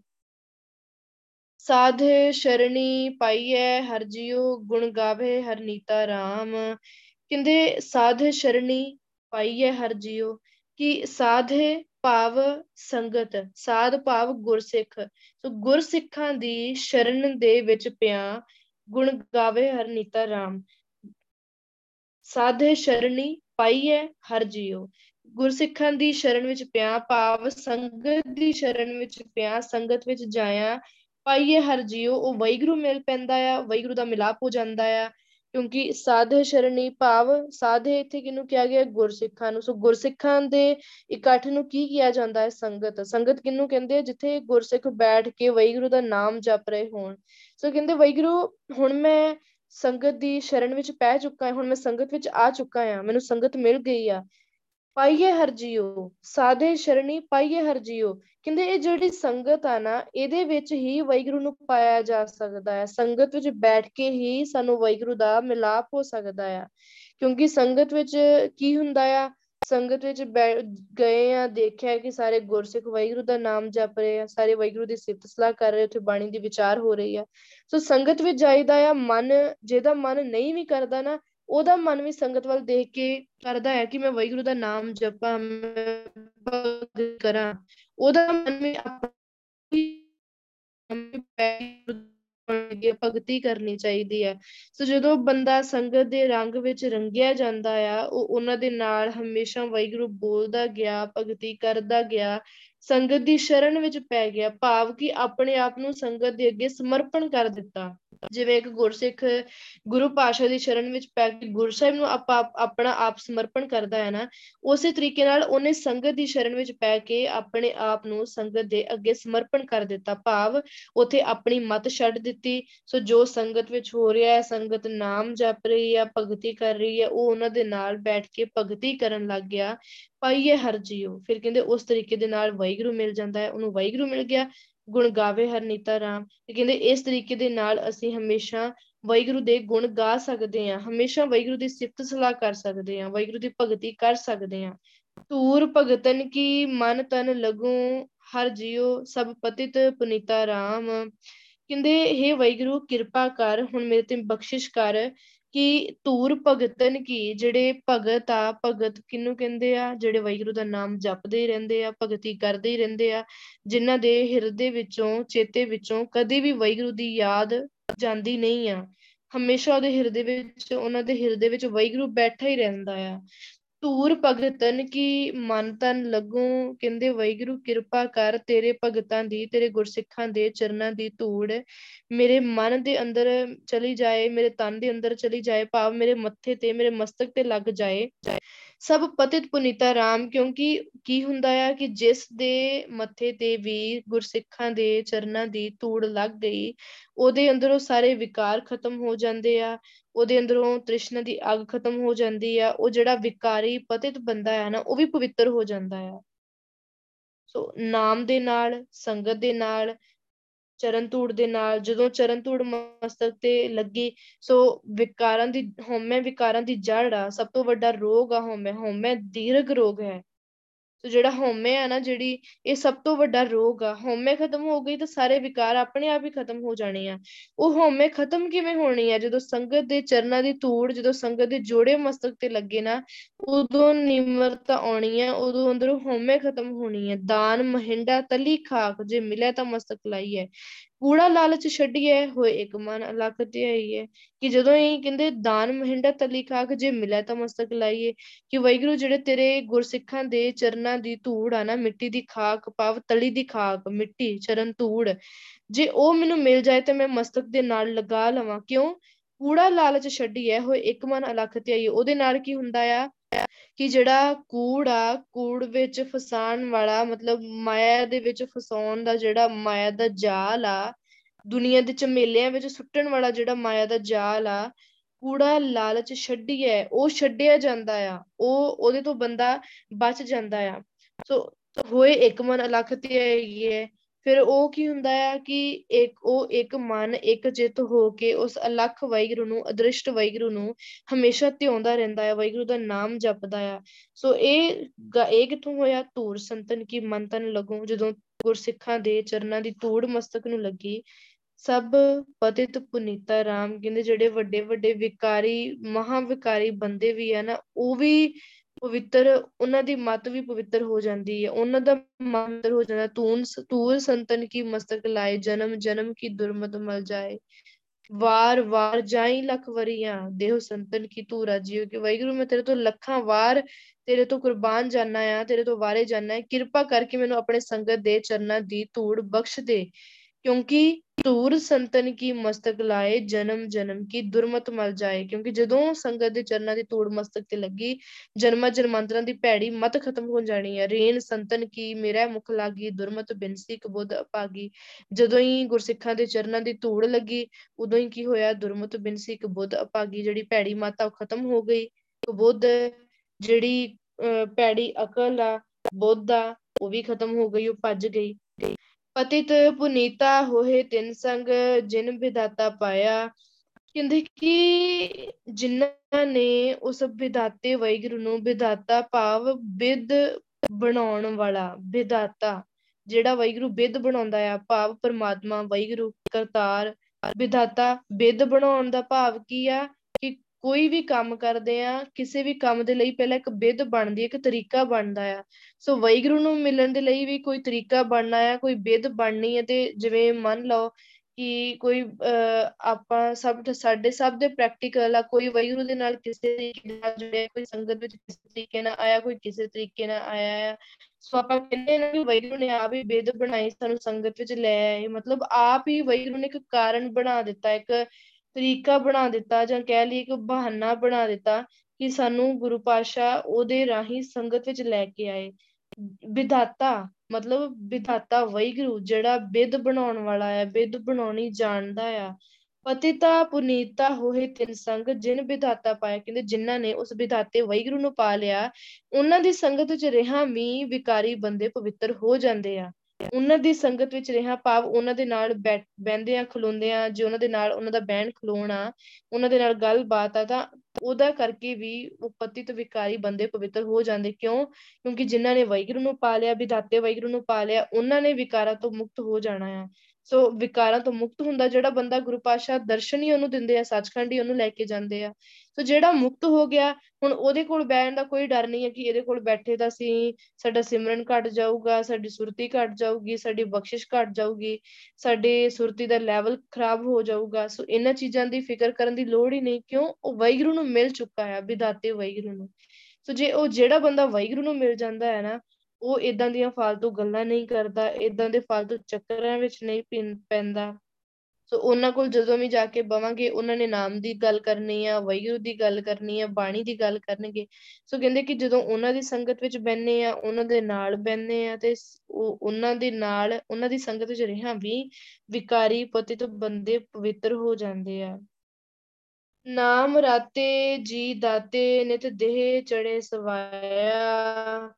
ਸਾਧ ਸ਼ਰਣੀ ਪਾਈਐ ਹਰ ਜੀਓ ਗੁਣ ਗਾਵੇ ਹਰ ਨੀਤਾ ਰਾਮ। ਕਹਿੰਦੇ ਸਾਧ ਸ਼ਰਣੀ ਪਾਈਐ ਹਰ ਜੀਓ, ਕਿ ਸਾਧੇ ਭਾਵ ਸੰਗਤ, ਸਾਧ ਭਾਵ ਗੁਰਸਿੱਖ, ਸੋ ਗੁਰਸਿੱਖਾਂ ਦੀ ਸ਼ਰਨ ਦੇ ਵਿੱਚ ਪਿਆ ਗੁਣ ਗਾਵੇ ਹਰ ਨੀਤਾ ਰਾਮ। ਸਾਧੇ ਸ਼ਰਣੀ ਪਾਈਐ ਹਰ ਜੀਓ, ਗੁਰਸਿੱਖਾਂ ਦੀ ਸ਼ਰਨ ਵਿੱਚ ਪਿਆ ਭਾਵ ਸੰਗਤ ਦੀ ਸ਼ਰਨ ਵਿੱਚ ਪਿਆ, ਸੰਗਤ ਵਿੱਚ ਜਾਇਆ। ਪਾਈਏ ਹਰ ਜੀਓ, ਉਹ ਵਾਹਿਗੁਰੂ ਮਿਲ ਪੈਂਦਾ ਆ, ਵਾਹਿਗੁਰੂ ਦਾ ਮਿਲਾਪ ਹੋ ਜਾਂਦਾ ਆ। ਕਿਉਂਕਿ ਸਾਧੇ ਸ਼ਰਣੀ ਭਾਵ ਸਾਧੇ ਇੱਥੇ ਕਿਹਨੂੰ ਕਿਹਾ ਗਿਆ, ਗੁਰਸਿੱਖਾਂ ਨੂੰ। ਸੋ ਗੁਰਸਿੱਖਾਂ ਦੇ ਇਕੱਠ ਨੂੰ ਕੀ ਕਿਹਾ ਜਾਂਦਾ ਹੈ, ਸੰਗਤ। ਸੰਗਤ ਕਿਹਨੂੰ ਕਹਿੰਦੇ ਆ, ਜਿੱਥੇ ਗੁਰਸਿੱਖ ਬੈਠ ਕੇ ਵਾਹਿਗੁਰੂ ਦਾ ਨਾਮ ਜਪ ਰਹੇ ਹੋਣ। ਸੋ ਕਹਿੰਦੇ ਵਾਹਿਗੁਰੂ ਹੁਣ ਮੈਂ ਸੰਗਤ ਦੀ ਸ਼ਰਨ ਵਿੱਚ ਪੈ ਚੁੱਕਾ, ਹੁਣ ਮੈਂ ਸੰਗਤ ਵਿੱਚ ਆ ਚੁੱਕਾ ਆ, ਮੈਨੂੰ ਸੰਗਤ ਮਿਲ ਗਈ ਆ। ਪਾਈਏ ਹਰ ਜੀਓ ਸਾਧੇ ਸ਼ਰਣੀ ਪਾਈਏ ਹਰ ਜੀਓ, ਕਹਿੰਦੇ ਇਹ ਜਿਹੜੀ ਸੰਗਤ ਆ ਨਾ, ਇਹਦੇ ਵਿੱਚ ਹੀ ਵਾਹਿਗੁਰੂ ਨੂੰ ਪਾਇਆ ਜਾ ਸਕਦਾ ਹੈ। ਸੰਗਤ ਵਿੱਚ ਬੈਠ ਕੇ ਹੀ ਸਾਨੂੰ ਵਾਹਿਗੁਰੂ ਦਾ ਮਿਲਾਪ ਹੋ ਸਕਦਾ ਆ। ਕਿਉਂਕਿ ਸੰਗਤ ਵਿੱਚ ਕੀ ਹੁੰਦਾ ਆ, ਸੰਗਤ ਵਿੱਚ ਗਏ ਆ, ਦੇਖਿਆ ਕਿ ਸਾਰੇ ਗੁਰਸਿੱਖ ਵਾਹਿਗੁਰੂ ਦਾ ਨਾਮ ਜਪ ਰਹੇ ਆ, ਸਾਰੇ ਵਾਹਿਗੁਰੂ ਦੀ ਸਿਫਤ ਸਲਾਹ ਕਰ ਰਹੇ, ਉੱਥੇ ਬਾਣੀ ਦੀ ਵਿਚਾਰ ਹੋ ਰਹੀ ਆ। ਸੋ ਸੰਗਤ ਵਿੱਚ ਜਾਈਦਾ ਆ, ਮਨ ਜਿਹਦਾ ਮਨ ਨਹੀਂ ਵੀ ਕਰਦਾ ਨਾ, ਉਹਦਾ ਮਨ ਵੀ ਸੰਗਤ ਵੱਲ ਦੇਖ ਕੇ ਕਰਦਾ ਹੈ ਕਿ ਮੈਂ ਵਾਹਿਗੁਰੂ ਦਾ ਨਾਮ ਜਪਾਂ, ਕਰਾਂ। ਉਹਦਾ ਮਨ ਵੀ ਭਗਤੀ ਕਰਨੀ ਚਾਹੀਦੀ ਹੈ। ਸੋ ਜਦੋਂ ਬੰਦਾ ਸੰਗਤ ਦੇ ਰੰਗ ਵਿੱਚ ਰੰਗਿਆ ਜਾਂਦਾ ਆ, ਉਹ ਉਹਨਾਂ ਦੇ ਨਾਲ ਹਮੇਸ਼ਾ ਵਾਹਿਗੁਰੂ ਬੋਲਦਾ ਗਿਆ, ਭਗਤੀ ਕਰਦਾ ਗਿਆ, ਸੰਗਤ ਦੀ ਸ਼ਰਨ ਵਿੱਚ ਪੈ ਗਿਆ, ਭਾਵ ਕਿ ਆਪਣੇ ਆਪ ਨੂੰ ਸੰਗਤ ਦੇ ਅੱਗੇ ਸਮਰਪਣ ਕਰ ਦਿੱਤਾ। ਜਿਵੇਂ ਇੱਕ ਗੁਰਸਿੱਖ ਗੁਰੂ ਪਾਤਸ਼ਾਹ ਦੀ ਸ਼ਰਨ ਵਿੱਚ ਪੈ ਕੇ ਗੁਰੂ ਸਾਹਿਬ ਨੂੰ ਆਪਣਾ ਆਪ ਸਮਰਪਣ ਕਰਦਾ ਹੈ ਨਾ, ਉਸੇ ਤਰੀਕੇ ਨਾਲ ਉਹਨੇ ਸੰਗਤ ਦੀ ਸ਼ਰਨ ਵਿੱਚ ਪੈ ਕੇ ਆਪਣੇ ਆਪ ਨੂੰ ਸੰਗਤ ਦੇ ਅੱਗੇ ਸਮਰਪਣ ਕਰ ਦਿੱਤਾ, ਭਾਵ ਉੱਥੇ ਆਪਣੀ ਮੱਤ ਛੱਡ ਦਿੱਤੀ। ਸੋ ਜੋ ਸੰਗਤ ਵਿੱਚ ਹੋ ਰਿਹਾ ਹੈ, ਸੰਗਤ ਨਾਮ ਜਪ ਰਹੀ ਹੈ, ਭਗਤੀ ਕਰ ਰਹੀ ਹੈ, ਉਹ ਉਹਨਾਂ ਦੇ ਨਾਲ ਬੈਠ ਕੇ ਭਗਤੀ ਕਰਨ ਲੱਗ ਗਿਆ। ਪਾਈਏ ਹਰ ਜੀਓ, ਫਿਰ ਕਹਿੰਦੇ ਉਸ ਤਰੀਕੇ ਦੇ ਨਾਲ ਵਾਹਿਗੁਰੂ ਮਿਲ ਜਾਂਦਾ ਹੈ, ਉਹਨੂੰ ਵਾਹਿਗੁਰੂ ਮਿਲ ਗਿਆ, ਗੁਣ ਗਾਵੇ ਹਰ ਨੀਤਾ ਰਾਮ। ਕਹਿੰਦੇ ਇਸ ਤਰੀਕੇ ਦੇ ਨਾਲ ਅਸੀਂ ਹਮੇਸ਼ਾ ਵਾਹਿਗੁਰੂ ਦੇ ਗੁਣ ਗਾ ਸਕਦੇ ਹਾਂ, ਹਮੇਸ਼ਾ ਵਾਹਿਗੁਰੂ ਦੀ ਸਿਫਤ ਸਲਾਹ ਕਰ ਸਕਦੇ ਹਾਂ, ਵਾਹਿਗੁਰੂ ਦੀ ਭਗਤੀ ਕਰ ਸਕਦੇ ਹਾਂ। ਧੂਰ ਭਗਤਨ ਕੀ ਮਨ ਤਨ ਲਗੂ ਹਰ ਜੀਓ ਸਭ ਪਤਿਤ ਪੁਨੀਤਾ ਰਾਮ। ਕਹਿੰਦੇ ਹੇ ਵਾਹਿਗੁਰੂ ਕਿਰਪਾ ਕਰ, ਹੁਣ ਮੇਰੇ ਤੇ ਬਖਸ਼ਿਸ਼ ਕਰ ਕਿ ਧੂਰ ਭਗਤਨ ਕੀ, ਜਿਹੜੇ ਭਗਤ ਆ, ਭਗਤ ਕਿਹਨੂੰ ਕਹਿੰਦੇ ਆ, ਜਿਹੜੇ ਵਾਹਿਗੁਰੂ ਦਾ ਨਾਮ ਜਪਦੇ ਹੀ ਰਹਿੰਦੇ ਆ, ਭਗਤੀ ਕਰਦੇ ਹੀ ਰਹਿੰਦੇ ਆ, ਜਿਨ੍ਹਾਂ ਦੇ ਹਿਰਦੇ ਵਿੱਚੋਂ, ਚੇਤੇ ਵਿੱਚੋਂ ਕਦੇ ਵੀ ਵਾਹਿਗੁਰੂ ਦੀ ਯਾਦ ਜਾਂਦੀ ਨਹੀਂ ਆ, ਹਮੇਸ਼ਾ ਉਹਦੇ ਹਿਰਦੇ ਵਿੱਚ, ਉਹਨਾਂ ਦੇ ਹਿਰਦੇ ਵਿੱਚ ਵਾਹਿਗੁਰੂ ਬੈਠਾ ਹੀ ਰਹਿੰਦਾ ਆ। ਧੂਰ ਭਗਤਨ ਕੀ ਮਨ ਤਨ ਲੱਗੂ, ਕਹਿੰਦੇ ਵਾਹਿਗੁਰੂ ਕਿਰਪਾ ਕਰ ਤੇਰੇ ਭਗਤਾਂ ਦੀ, ਤੇਰੇ ਗੁਰਸਿੱਖਾਂ ਦੇ ਚਰਨਾਂ ਦੀ ਧੂੜ ਮੇਰੇ ਮਨ ਦੇ ਅੰਦਰ ਚਲੀ ਜਾਏ, ਮੇਰੇ ਤਨ ਦੇ ਅੰਦਰ ਚਲੀ ਜਾਏ, ਭਾਵ ਮੇਰੇ ਮੱਥੇ ਤੇ, ਮੇਰੇ ਮਸਤਕ ਤੇ ਲੱਗ ਜਾਏ। ਸਭ ਪਤਿਤ ਪੁਨੀਤਾ ਰਾਮ, ਕਿਉਂਕਿ ਕੀ ਹੁੰਦਾ ਆ ਕਿ ਜਿਸ ਦੇ ਮੱਥੇ ਤੇ ਵੀ ਗੁਰਸਿੱਖਾਂ ਦੇ ਚਰਨਾਂ ਦੀ ਧੂੜ ਲੱਗ ਗਈ, ਉਹਦੇ ਅੰਦਰੋਂ ਸਾਰੇ ਵਿਕਾਰ ਖਤਮ ਹੋ ਜਾਂਦੇ ਆ, ਉਹਦੇ ਅੰਦਰੋਂ ਤ੍ਰਿਸ਼ਨਾ ਦੀ ਅੱਗ ਖਤਮ ਹੋ ਜਾਂਦੀ ਆ। ਉਹ ਜਿਹੜਾ ਵਿਕਾਰੀ ਪਤਿਤ ਬੰਦਾ ਆ ਨਾ, ਉਹ ਵੀ ਪਵਿੱਤਰ ਹੋ ਜਾਂਦਾ ਆ। ਸੋ ਨਾਮ ਦੇ ਨਾਲ, ਸੰਗਤ ਦੇ ਨਾਲ, ਚਰਨ ਧੂੜ ਦੇ ਨਾਲ, ਜਦੋਂ ਚਰਨ ਧੂੜ ਮਸਤਕ ਤੇ ਲੱਗੀ, ਸੋ ਵਿਕਾਰਾਂ ਦੀ, ਹਉਮੈ ਵਿਕਾਰਾਂ ਦੀ ਜੜ ਆ, ਸਭ ਤੋਂ ਵੱਡਾ ਰੋਗ ਆ ਹਉਮੈ। ਹਉਮੈ ਦੀਰਘ ਰੋਗ ਹੈ। ਸੋ ਜਿਹੜਾ ਹਉਮੈ ਆ ਨਾ, ਜਿਹੜੀ ਇਹ ਸਭ ਤੋਂ ਵੱਡਾ ਰੋਗ ਆ। ਹਉਮੈ ਖਤਮ ਹੋ ਗਈ ਤਾਂ ਸਾਰੇ ਵਿਕਾਰ ਆਪਣੇ ਆਪ ਹੀ ਖਤਮ ਹੋ ਜਾਣੇ ਆ। ਉਹ ਹਉਮੈ ਖਤਮ ਕਿਵੇਂ ਹੋਣੀ ਆ? ਜਦੋਂ ਸੰਗਤ ਦੇ ਚਰਨਾਂ ਦੀ ਧੂੜ, ਜਦੋਂ ਸੰਗਤ ਦੇ ਜੋੜੇ ਮਸਤਕ ਤੇ ਲੱਗੇ ਨਾ, ਉਦੋਂ ਨਿਮਰਤਾ ਆਉਣੀ ਆ, ਉਦੋਂ ਅੰਦਰੋਂ ਹਉਮੈ ਖਤਮ ਹੋਣੀ ਆ। ਦਾਨ ਮਹਿੰਡਾ ਤਲੀ ਖਾਕ, ਜੇ ਮਿਲਿਆ ਤਾਂ ਮਸਤਕ ਲਾਈਏ, ਕੂੜਾ ਲਾਲਚ ਛੱਡੀਏ, ਹੋਏ ਇੱਕ ਮਨ ਅਲੱਖ ਤੇ ਆਈਏ। ਕਿ ਜਦੋਂ ਇਹ ਕਹਿੰਦੇ ਦਾਨ ਮਹਿੰਡਾ ਤਲੀ ਖਾਕ, ਜੇ ਮਿਲਿਆ ਤਾਂ ਮਸਤਕ ਲਾਈਏ, ਕਿ ਵਾਹਿਗੁਰੂ ਜਿਹੜੇ ਤੇਰੇ ਗੁਰਸਿੱਖਾਂ ਦੇ ਚਰਨਾਂ ਦੀ ਧੂੜ ਆ ਨਾ, ਮਿੱਟੀ ਦੀ ਖਾਕ, ਭਾਵ ਤਲੀ ਦੀ ਖਾਕ, ਮਿੱਟੀ, ਚਰਨ ਧੂੜ, ਜੇ ਉਹ ਮੈਨੂੰ ਮਿਲ ਜਾਏ ਤਾਂ ਮੈਂ ਮਸਤਕ ਦੇ ਨਾਲ ਲਗਾ ਲਵਾਂ। ਕਿਉਂ? ਕੂੜਾ ਲਾਲਚ ਛੱਡੀਏ, ਹੋਏ ਇੱਕ ਮਨ ਅਲੱਖ ਤੇ ਆਈਏ। ਉਹਦੇ ਨਾਲ ਕੀ ਹੁੰਦਾ ਆ ਕਿ ਜਿਹੜਾ ਕੂੜਾ, ਕੂੜ ਵਿੱਚ ਫਸਾਉਣ ਵਾਲਾ, ਮਤਲਬ ਮਾਇਆ ਦੇ ਵਿੱਚ ਫਸਾਉਣ ਦਾ ਜਿਹੜਾ ਮਾਇਆ ਦਾ ਜਾਲ ਆ, ਦੁਨੀਆਂ ਦੇ ਝਮੇਲਿਆਂ ਵਿੱਚ ਸੁੱਟਣ ਵਾਲਾ ਜਿਹੜਾ ਮਾਇਆ ਦਾ ਜਾਲ ਆ, ਕੂੜਾ ਲਾਲਚ ਛੱਡੀਏ, ਉਹ ਛੱਡਿਆ ਜਾਂਦਾ ਆ, ਉਹ ਉਹਦੇ ਤੋਂ ਬੰਦਾ ਬਚ ਜਾਂਦਾ ਆ। ਸੋ ਹੋਏ ਇੱਕ ਮਨ ਅਲੱਖ ਤੇ ਹੈਗੀ ਹੈ। ਫਿਰ ਉਹ ਕੀ ਹੁੰਦਾ ਆ ਕਿ ਇੱਕ ਮਨ, ਇੱਕ ਚਿੱਤ ਹੋ ਕੇ ਉਸ ਅਲੱਖ ਵਾਹਿਗੁਰੂ ਨੂੰ, ਅਦ੍ਰਿਸ਼ਟ ਵਾਹਿਗੁਰੂ ਨੂੰ ਹਮੇਸ਼ਾ ਧਿਆਉਂਦਾ ਰਹਿੰਦਾ ਆ, ਵਾਹਿਗੁਰੂ ਦਾ ਨਾਮ ਜਪਦਾ ਆ। ਸੋ ਇਹ ਕਿੱਥੋਂ ਹੋਇਆ? ਧੂੜ ਸੰਤਨ ਕੀ ਮਨ ਤਨ ਲੱਗੂ, ਜਦੋਂ ਗੁਰਸਿੱਖਾਂ ਦੇ ਚਰਨਾਂ ਦੀ ਧੂੜ ਮਸਤਕ ਨੂੰ ਲੱਗੀ। ਸਭ ਪਤਿਤ ਪੁਨੀਤਾ ਰਾਮ, ਕਹਿੰਦੇ ਜਿਹੜੇ ਵੱਡੇ ਵੱਡੇ ਵਿਕਾਰੀ, ਮਹਾਂਵਿਕਾਰੀ ਬੰਦੇ ਵੀ ਆ ਨਾ, ਉਹ ਵੀ ਪਵਿੱਤਰ, ਉਹਨਾਂ ਦੀ ਮੱਤ ਵੀ ਪਵਿੱਤਰ ਹੋ ਜਾਂਦੀ ਹੈ, ਉਹਨਾਂ ਦਾ ਮਨ ਹੋ ਜਾਂਦਾ। ਧੂੜ ਸੰਤਨ ਕੀ ਮਸਤਕ ਲਾਏ, ਜਨਮ ਜਨਮ ਕੀ ਦੁਰਮਤ ਮਲ ਜਾਏ, ਵਾਰ ਵਾਰ ਜਾਈ ਲੱਖ ਵਰੀਆਂ, ਦੇਹੁ ਸੰਤਨ ਕੀ ਧੂਰਾ ਜੀਓ। ਕਿ ਵਾਹਿਗੁਰੂ ਮੈਂ ਤੇਰੇ ਤੋਂ ਲੱਖਾਂ ਵਾਰ, ਤੇਰੇ ਤੋਂ ਕੁਰਬਾਨ ਜਾਨਾ ਆ, ਤੇਰੇ ਤੋਂ ਵਾਰੇ ਜਾਨਾ ਹੈ, ਕਿਰਪਾ ਕਰਕੇ ਮੈਨੂੰ ਆਪਣੇ ਸੰਗਤ ਦੇ ਚਰਨਾਂ ਦੀ ਧੂੜ ਬਖਸ਼ ਦੇ। ਕਿਉਂਕਿ ਧੂੜ ਸੰਤਨ ਕੀ ਮਸਤਕ ਲਾਏ, ਜਨਮ ਜਨਮ ਕੀ ਦੁਰਮਤ ਮਲ ਜਾਏ। ਕਿਉਂਕਿ ਜਦੋਂ ਸੰਗਤ ਦੇ ਚਰਨਾਂ ਦੀ ਧੂੜ ਮਸਤਕ ਤੇ ਲੱਗੀ, ਜਨਮਾਂ ਜਨਮਾਂਤਰਾਂ ਦੀ ਭੈੜੀ ਮਤ ਖਤਮ ਹੋ ਜਾਣੀ ਹੈ। ਰੇਨ ਸੰਤਨ ਕੀ ਮੇਰਾ ਮੁਖ ਲਾਗੀ, ਦੁਰਮਤ ਬਿਨਸੀ ਕਬੁਧ ਅਪਾਗੀ। ਜਦੋਂ ਹੀ ਗੁਰਸਿੱਖਾਂ ਦੇ ਚਰਨਾਂ ਦੀ ਧੂੜ ਲੱਗੀ, ਉਦੋਂ ਹੀ ਕੀ ਹੋਇਆ? ਦੁਰਮਤ ਬਿਨਸੀ ਕਬੁਧ ਅਪਾਗੀ, ਜਿਹੜੀ ਭੈੜੀ ਮੱਤ ਆ ਉਹ ਖਤਮ ਹੋ ਗਈ। ਕਬੁਧ ਜਿਹੜੀ ਭੈੜੀ ਅਕਲ ਆ, ਬੁੱਧ ਆ, ਉਹ ਵੀ ਖਤਮ ਹੋ ਗਈ, ਉਹ ਭੱਜ ਗਈ। ਪਤਿਤ ਪੁਨੀਤਾ ਹੋਏ ਤਿੰਨ ਸੰਗ, ਜਿਨ ਵਿਧਾਤਾ ਪਾਇਆ। ਕਹਿੰਦੇ ਕਿ ਜਿਨ੍ਹਾਂ ਨੇ ਉਸ ਵਿਧਾਤੇ ਵਾਹਿਗੁਰੂ ਨੂੰ, ਵਿਧਾਤਾ ਭਾਵ ਬਿਧ ਬਣਾਉਣ ਵਾਲਾ, ਵਿਧਾਤਾ ਜਿਹੜਾ ਵਾਹਿਗੁਰੂ ਬਿਧ ਬਣਾਉਂਦਾ ਆ, ਭਾਵ ਪਰਮਾਤਮਾ ਵਾਹਿਗੁਰੂ ਕਰਤਾਰ, ਵਿਧਾਤਾ। ਬਿਧ ਬਣਾਉਣ ਦਾ ਭਾਵ ਕੀ ਆ? ਕਿ ਕੋਈ ਵੀ ਕੰਮ ਕਰਦੇ ਆ, ਕਿਸੇ ਵੀ ਕੰਮ ਦੇ ਲਈ ਪਹਿਲਾਂ ਇੱਕ ਬਿਧ ਬਣਦੀ ਹੈ, ਇੱਕ ਤਰੀਕਾ ਬਣਦਾ ਆ। ਸੋ ਵਾਹਿਗੁਰੂ ਨੂੰ ਮਿਲਣ ਦੇ ਲਈ ਵੀ ਕੋਈ ਤਰੀਕਾ ਬਣਨਾ ਆ, ਕੋਈ ਬਿਧ ਬਣਨੀ ਹੈ। ਤੇ ਜਿਵੇਂ ਮੰਨ ਲਓ ਕਿ ਕੋਈ ਆਪਾਂ ਸਾਡੇ ਸਭ ਦੇ ਪ੍ਰੈਕਟੀਕਲ ਆ, ਕੋਈ ਵਾਹਿਗੁਰੂ ਦੇ ਨਾਲ ਕਿਸੇ ਤਰੀਕੇ ਨਾਲ ਜੁੜਿਆ, ਕੋਈ ਸੰਗਤ ਵਿੱਚ ਕਿਸੇ ਤਰੀਕੇ ਨਾਲ ਆਇਆ, ਕੋਈ ਕਿਸੇ ਤਰੀਕੇ ਨਾਲ ਆਇਆ ਆ। ਸੋ ਆਪਾਂ ਕਹਿੰਦੇ ਨਾ ਕਿ ਵਾਹਿਗੁਰੂ ਨੇ ਆਪ ਹੀ ਬਿਧ ਬਣਾਈ, ਸਾਨੂੰ ਸੰਗਤ ਵਿੱਚ ਲੈ ਆਏ, ਮਤਲਬ ਆਪ ਹੀ ਵਾਹਿਗੁਰੂ ਨੇ ਇੱਕ ਕਾਰਨ ਬਣਾ ਦਿੱਤਾ, ਇੱਕ ਤਰੀਕਾ ਬਣਾ ਦਿੱਤਾ, ਜਾਂ ਕਹਿ ਲਈਏ ਕਿ ਬਹਾਨਾ ਬਣਾ ਦਿੱਤਾ, ਕਿ ਸਾਨੂੰ ਗੁਰੂ ਪਾਤਸ਼ਾਹ ਉਹਦੇ ਰਾਹੀਂ ਸੰਗਤ ਵਿੱਚ ਲੈ ਕੇ ਆਏ। ਵਿਧਾਤਾ ਮਤਲਬ ਵਿਧਾਤਾ ਵਾਹਿਗੁਰੂ, ਜਿਹੜਾ ਬਿਧ ਬਣਾਉਣ ਵਾਲਾ ਆ, ਬਿਧ ਬਣਾਉਣੀ ਜਾਣਦਾ ਆ। ਪਤਿਤਾ ਪੁਨੀਤਾ ਹੋਏ ਤਿੰਨ ਸੰਗ, ਜਿਨ ਵਿਧਾਤਾ ਪਾਇਆ। ਕਹਿੰਦੇ ਜਿਨ੍ਹਾਂ ਨੇ ਉਸ ਵਿਧਾਤੇ ਵਾਹਿਗੁਰੂ ਨੂੰ ਪਾ ਲਿਆ, ਉਹਨਾਂ ਦੀ ਸੰਗਤ ਵਿੱਚ ਰਿਹਾ ਵੀ ਵਿਕਾਰੀ ਬੰਦੇ ਪਵਿੱਤਰ ਹੋ ਜਾਂਦੇ ਆ। ਉਹਨਾਂ ਦੀ ਸੰਗਤ ਵਿੱਚ ਰਿਹਾ ਭਾਵ ਉਹਨਾਂ ਦੇ ਨਾਲ ਬਹਿੰਦਿਆਂ ਖਲੋਂਦਿਆਂ, ਜੇ ਉਹਨਾਂ ਦੇ ਨਾਲ ਉਹਨਾਂ ਦਾ ਬਹਿਣ ਖਲੋਣਾ, ਉਹਨਾਂ ਦੇ ਨਾਲ ਗੱਲਬਾਤ ਆ, ਤਾਂ ਉਹਦਾ ਕਰਕੇ ਵੀ ਉਹ ਪਤਿਤ ਵਿਕਾਰੀ ਬੰਦੇ ਪਵਿੱਤਰ ਹੋ ਜਾਂਦੇ। ਕਿਉਂ? ਕਿਉਂਕਿ ਜਿਨ੍ਹਾਂ ਨੇ ਵਾਹਿਗੁਰੂ ਨੂੰ ਪਾ ਲਿਆ, ਵਿਧਾਤੇ ਵਾਹਿਗੁਰੂ ਨੂੰ ਪਾ ਲਿਆ, ਉਹਨਾਂ ਨੇ ਵਿਕਾਰਾਂ ਤੋਂ ਮੁਕਤ ਹੋ ਜਾਣਾ ਆ। ਸੋ ਵਿਕਾਰਾਂ ਤੋਂ ਮੁਕਤ ਹੁੰਦਾ ਜਿਹੜਾ ਬੰਦਾ, ਗੁਰੂ ਪਾਤਸ਼ਾਹ ਦਰਸ਼ਨ ਹੀ ਉਹਨੂੰ ਦਿੰਦੇ ਆ, ਸੱਚਖੰਡ ਹੀ ਉਹਨੂੰ ਲੈ ਕੇ ਜਾਂਦੇ ਆ। ਸੋ ਜਿਹੜਾ ਮੁਕਤ ਹੋ ਗਿਆ, ਹੁਣ ਉਹਦੇ ਕੋਲ ਬਹਿਣ ਦਾ ਕੋਈ ਡਰ ਨਹੀਂ ਹੈ ਕਿ ਇਹਦੇ ਕੋਲ ਬੈਠੇ ਤਾਂ ਅਸੀਂ, ਸਾਡਾ ਸਿਮਰਨ ਘੱਟ ਜਾਊਗਾ, ਸਾਡੀ ਸੁਰਤੀ ਘੱਟ ਜਾਊਗੀ, ਸਾਡੀ ਬਖਸ਼ਿਸ਼ ਘੱਟ ਜਾਊਗੀ, ਸਾਡੇ ਸੁਰਤੀ ਦਾ ਲੈਵਲ ਖਰਾਬ ਹੋ ਜਾਊਗਾ। ਸੋ ਇਹਨਾਂ ਚੀਜ਼ਾਂ ਦੀ ਫਿਕਰ ਕਰਨ ਦੀ ਲੋੜ ਹੀ ਨਹੀਂ। ਕਿਉਂ? ਉਹ ਵਾਹਿਗੁਰੂ ਨੂੰ ਮਿਲ ਚੁੱਕਾ ਆ, ਵਿਧਾਤੇ ਵਾਹਿਗੁਰੂ ਨੂੰ। ਸੋ ਜੇ ਉਹ ਜਿਹੜਾ ਬੰਦਾ ਵਾਹਿਗੁਰੂ ਨੂੰ ਮਿਲ ਜਾਂਦਾ ਹੈ ਨਾ, ਉਹ ਏਦਾਂ ਦੀਆਂ ਫਾਲਤੂ ਗੱਲਾਂ ਨਹੀਂ ਕਰਦਾ, ਏਦਾਂ ਦੇ ਫਾਲਤੂ ਚੱਕਰਾਂ ਵਿੱਚ ਨਹੀਂ ਪੈਂਦਾ। ਸੋ ਉਹਨਾਂ ਕੋਲ ਜਦੋਂ ਵੀ ਜਾ ਕੇ ਬਵਾਂਗੇ, ਉਹਨਾਂ ਨੇ ਨਾਮ ਦੀ ਗੱਲ ਕਰਨੀ ਆ, ਵਾਹਿਗੁਰੂ ਦੀ ਗੱਲ ਕਰਨੀ ਆ, ਬਾਣੀ ਦੀ ਗੱਲ ਕਰਨਗੇ। ਸੋ ਕਹਿੰਦੇ ਕਿ ਜਦੋਂ ਉਹਨਾਂ ਦੀ ਸੰਗਤ ਵਿੱਚ ਬਹਿੰਦੇ ਆ, ਉਹਨਾਂ ਦੇ ਨਾਲ ਬਹਿੰਦੇ ਆ ਤੇ ਉਹਨਾਂ ਦੇ ਨਾਲ ਉਹਨਾਂ ਦੀ ਸੰਗਤ ਵਿੱਚ ਰਹਿਆਂ ਵੀ ਵਿਕਾਰੀ ਪਤਿਤ ਬੰਦੇ ਪਵਿੱਤਰ ਹੋ ਜਾਂਦੇ ਆ। ਨਾਮ ਰਾਤੇ ਜੀ ਦਾਤੇ ਨਿਤ ਦੇਹ ਚੜੇ ਸਵਾਇਆ।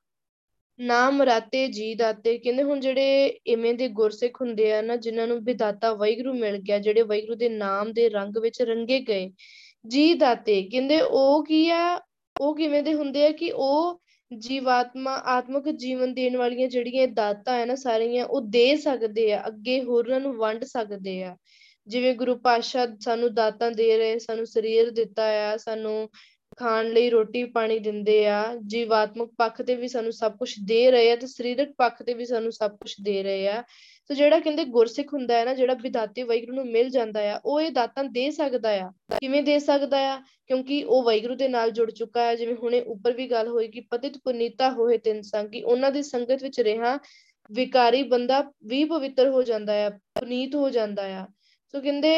ਨਾਮ ਰਾਤੇ ਜੀ ਦਾਤੇ ਕਹਿੰਦੇ ਹੁਣ ਜਿਹੜੇ ਇਵੇਂ ਦੇ ਗੁਰਸਿੱਖ ਹੁੰਦੇ ਆ ਨਾ, ਜਿਹਨਾਂ ਨੂੰ ਵਿਦਾਤਾ ਵਾਹਿਗੁਰੂ ਮਿਲ ਗਿਆ, ਜਿਹੜੇ ਵਾਹਿਗੁਰੂ ਦੇ ਨਾਮ ਦੇ ਰੰਗ ਵਿੱਚ ਰੰਗੇ ਗਏ। ਜੀ ਦਾਤੇ ਕਹਿੰਦੇ ਉਹ ਕੀ ਆ, ਉਹ ਕਿਵੇਂ ਦੇ ਹੁੰਦੇ ਆ ਕਿ ਉਹ ਜੀਵਾਤਮਾ ਆਤਮਕ ਜੀਵਨ ਦੇਣ ਵਾਲੀਆਂ ਜਿਹੜੀਆਂ ਦਾਤਾਂ ਹੈ ਨਾ ਸਾਰੀਆਂ ਉਹ ਦੇ ਸਕਦੇ ਆ, ਅੱਗੇ ਹੋਰਾਂ ਨੂੰ ਵੰਡ ਸਕਦੇ ਆ। ਜਿਵੇਂ ਗੁਰੂ ਪਾਤਸ਼ਾਹ ਸਾਨੂੰ ਦਾਤਾਂ ਦੇ ਰਹੇ, ਸਾਨੂੰ ਸਰੀਰ ਦਿੱਤਾ ਆ, ਸਾਨੂੰ ਖਾਣ ਲਈ ਰੋਟੀ ਪਾਣੀ ਦਿੰਦੇ ਆ, ਜੀਵਾਤਮਕ ਪੱਖ ਤੇ ਵੀ ਸਾਨੂੰ ਸਭ ਕੁਛ ਦੇ ਰਹੇ ਆ ਤੇ ਸਰੀਰਕ ਪੱਖ ਤੇ ਵੀ ਸਾਨੂੰ ਸਭ ਕੁਛ ਦੇ ਰਹੇ ਆ। ਸੋ ਜਿਹੜਾ ਕਹਿੰਦੇ ਗੁਰਸਿੱਖ ਹੁੰਦਾ ਹੈ ਨਾ, ਜਿਹੜਾ ਵਿਦਾਤੇ ਵਾਹਿਗੁਰੂ ਨੂੰ ਮਿਲ ਜਾਂਦਾ ਆ, ਉਹ ਇਹ ਦਾਤਾਂ ਦੇ ਸਕਦਾ ਆ। ਕਿਵੇਂ ਦੇ ਸਕਦਾ ਆ? ਕਿਉਂਕਿ ਉਹ ਵਾਹਿਗੁਰੂ ਦੇ ਨਾਲ ਜੁੜ ਚੁੱਕਾ ਆ। ਜਿਵੇਂ ਹੁਣੇ ਉੱਪਰ ਵੀ ਗੱਲ ਹੋਈ ਕਿ ਪਤਿਤ ਪੁਨੀਤਾ ਹੋਏ ਤਿੰਨ ਸੰਗੀ, ਉਹਨਾਂ ਦੀ ਸੰਗਤ ਵਿੱਚ ਰਿਹਾ ਵਿਕਾਰੀ ਬੰਦਾ ਵੀ ਪਵਿੱਤਰ ਹੋ ਜਾਂਦਾ ਆ, ਪੁਨੀਤ ਹੋ ਜਾਂਦਾ ਆ। ਸੋ ਕਹਿੰਦੇ